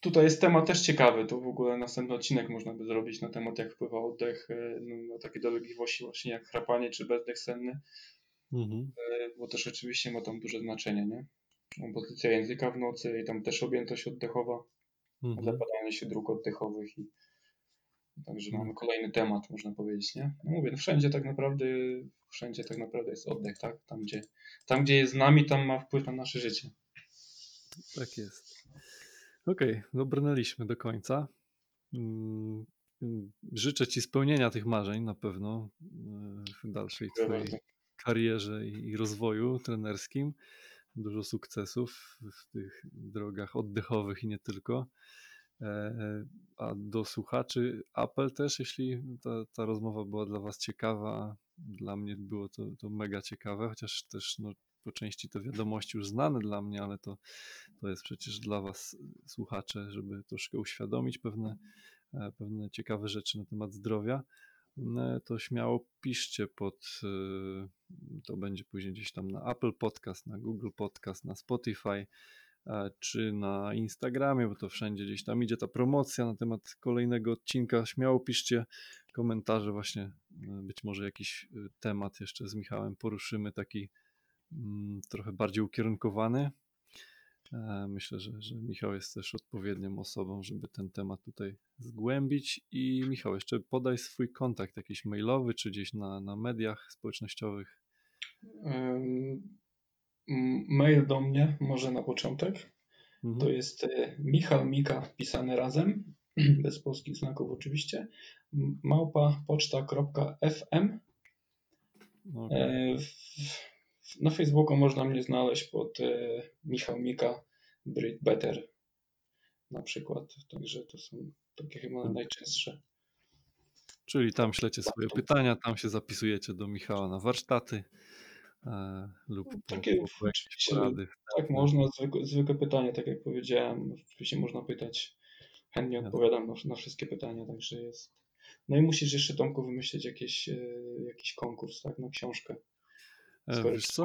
Tutaj jest temat też ciekawy, to w ogóle następny odcinek można by zrobić na temat, jak wpływa oddech na takie dolegliwości właśnie jak chrapanie czy bezdech senny, bo też oczywiście ma tam duże znaczenie, nie? Pozycja języka w nocy i tam też objętość oddechowa, zapadanie się dróg oddechowych i także mamy kolejny temat, można powiedzieć, nie? No mówię, wszędzie tak naprawdę jest oddech, tak? Tam, gdzie jest z nami, tam ma wpływ na nasze życie. Tak jest. Okej, dobrnęliśmy do końca. Życzę Ci spełnienia tych marzeń na pewno w dalszej Twojej karierze i rozwoju trenerskim. Dużo sukcesów w tych drogach oddechowych i nie tylko. A do słuchaczy apel też, jeśli ta rozmowa była dla Was ciekawa, dla mnie było to mega ciekawe, chociaż też po części te wiadomości już znane dla mnie, ale to jest przecież dla Was, słuchacze, żeby troszkę uświadomić pewne ciekawe rzeczy na temat zdrowia, to śmiało piszcie pod, to będzie później gdzieś tam na Apple Podcast, na Google Podcast, na Spotify, czy na Instagramie, bo to wszędzie gdzieś tam idzie ta promocja na temat kolejnego odcinka. Śmiało piszcie komentarze właśnie, być może jakiś temat jeszcze z Michałem poruszymy, taki trochę bardziej ukierunkowany. Myślę, że Michał jest też odpowiednią osobą, żeby ten temat tutaj zgłębić. I Michał, jeszcze podaj swój kontakt jakiś mailowy, czy gdzieś na mediach społecznościowych. Mail do mnie, może na początek. To jest Michał Mika, pisany razem, bez polskich znaków oczywiście, @poczta.fm. Okay. Na Facebooku można mnie znaleźć pod Michał Mika Breathe Better na przykład, także to są takie chyba najczęstsze. Czyli tam ślecie swoje pytania, tam się zapisujecie do Michała na warsztaty lub po jakieś porady. Tak, można, zwykłe pytania, tak jak powiedziałem, oczywiście można pytać, chętnie odpowiadam na wszystkie pytania, także jest. No i musisz jeszcze, Tomku, wymyślić jakiś konkurs, tak, na książkę. Wiesz co,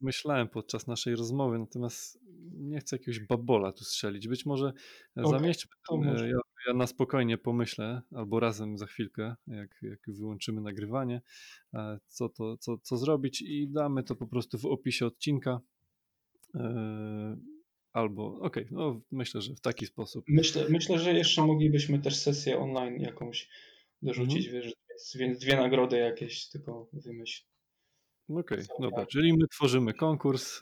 myślałem podczas naszej rozmowy, natomiast nie chcę jakiegoś babola tu strzelić. Być może zamieśćmy, ja na spokojnie pomyślę, albo razem za chwilkę, jak wyłączymy nagrywanie, co zrobić i damy to po prostu w opisie odcinka. Albo, myślę, że w taki sposób. Myślę, że jeszcze moglibyśmy też sesję online jakąś dorzucić, więc dwie nagrody jakieś tylko wymyśl. Okej, dobra, czyli my tworzymy konkurs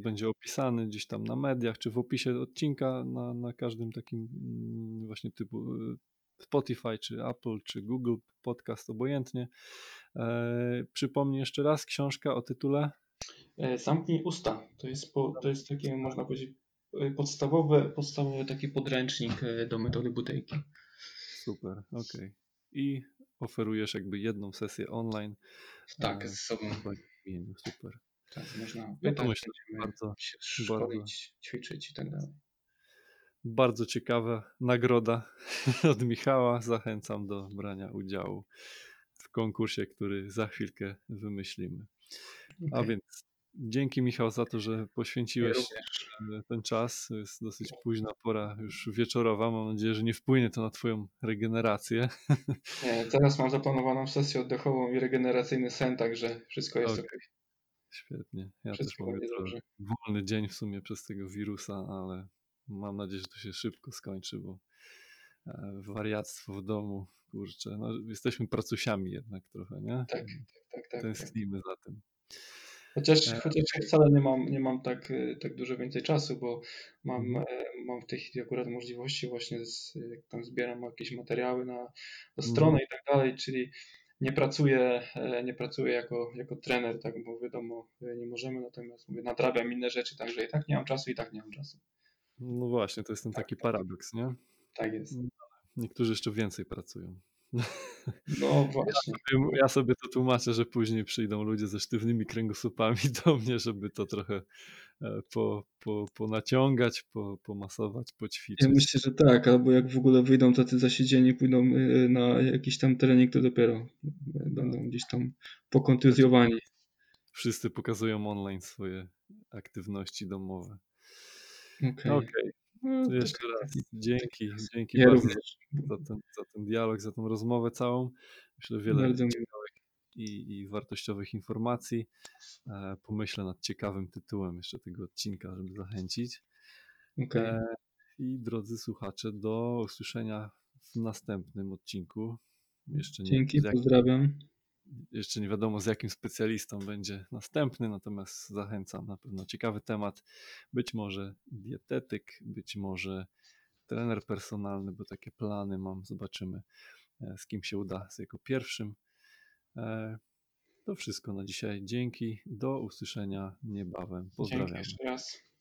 będzie opisany gdzieś tam na mediach, czy w opisie odcinka na każdym takim właśnie typu Spotify, czy Apple, czy Google Podcast, obojętnie. Przypomnij jeszcze raz książka o tytule? Zamknij usta, to jest taki, można powiedzieć, podstawowy taki podręcznik do metody Butejki. Super, okej. I oferujesz jakby jedną sesję online. Tak, z sobą. Super. Tak, można pytać, bardzo się szkolić, ćwiczyć i tak dalej. Bardzo ciekawa nagroda od Michała. Zachęcam do brania udziału w konkursie, który za chwilkę wymyślimy. Okay. A więc dzięki, Michał, za to, że poświęciłeś ten czas. Jest dosyć późna pora, już wieczorowa. Mam nadzieję, że nie wpłynie to na Twoją regenerację. Nie, teraz mam zaplanowaną sesję oddechową i regeneracyjny sen, także wszystko jest okej. Świetnie. Ja wszystko też mogę wolny dzień w sumie przez tego wirusa, ale mam nadzieję, że to się szybko skończy, bo wariactwo w domu, kurczę, jesteśmy pracusiami jednak trochę, nie? Tak. Tęsknimy za tym. Chociaż ja wcale nie mam tak dużo więcej czasu, bo mam w tej chwili akurat możliwości właśnie, jak tam zbieram jakieś materiały na stronę i tak dalej, czyli nie pracuję jako trener, tak, bo wiadomo, nie możemy, natomiast mówię, nadrabiam inne rzeczy, także i tak nie mam czasu. No właśnie, to jest ten taki paradoks, nie? Tak jest. Niektórzy jeszcze więcej pracują. No właśnie. Ja sobie to tłumaczę, że później przyjdą ludzie ze sztywnymi kręgosłupami do mnie, żeby to trochę ponaciągać, pomasować, poćwiczyć. Ja myślę, że tak, albo jak w ogóle wyjdą tacy zasiedzieni, pójdą na jakiś tam trening, to dopiero będą gdzieś tam pokontuzjowani. Wszyscy pokazują online swoje aktywności domowe. Okej. No, jeszcze raz dzięki ja bardzo za ten dialog, za tą rozmowę całą. Myślę, że wiele ciekawych i wartościowych informacji. Pomyślę nad ciekawym tytułem jeszcze tego odcinka, żeby zachęcić. I drodzy słuchacze, do usłyszenia w następnym odcinku. Pozdrawiam. Jeszcze nie wiadomo, z jakim specjalistą będzie następny, natomiast zachęcam, na pewno ciekawy temat. Być może dietetyk, być może trener personalny, bo takie plany mam, zobaczymy, z kim się uda jako pierwszym. To wszystko na dzisiaj. Dzięki, do usłyszenia niebawem. Pozdrawiam. Dzięki jeszcze raz.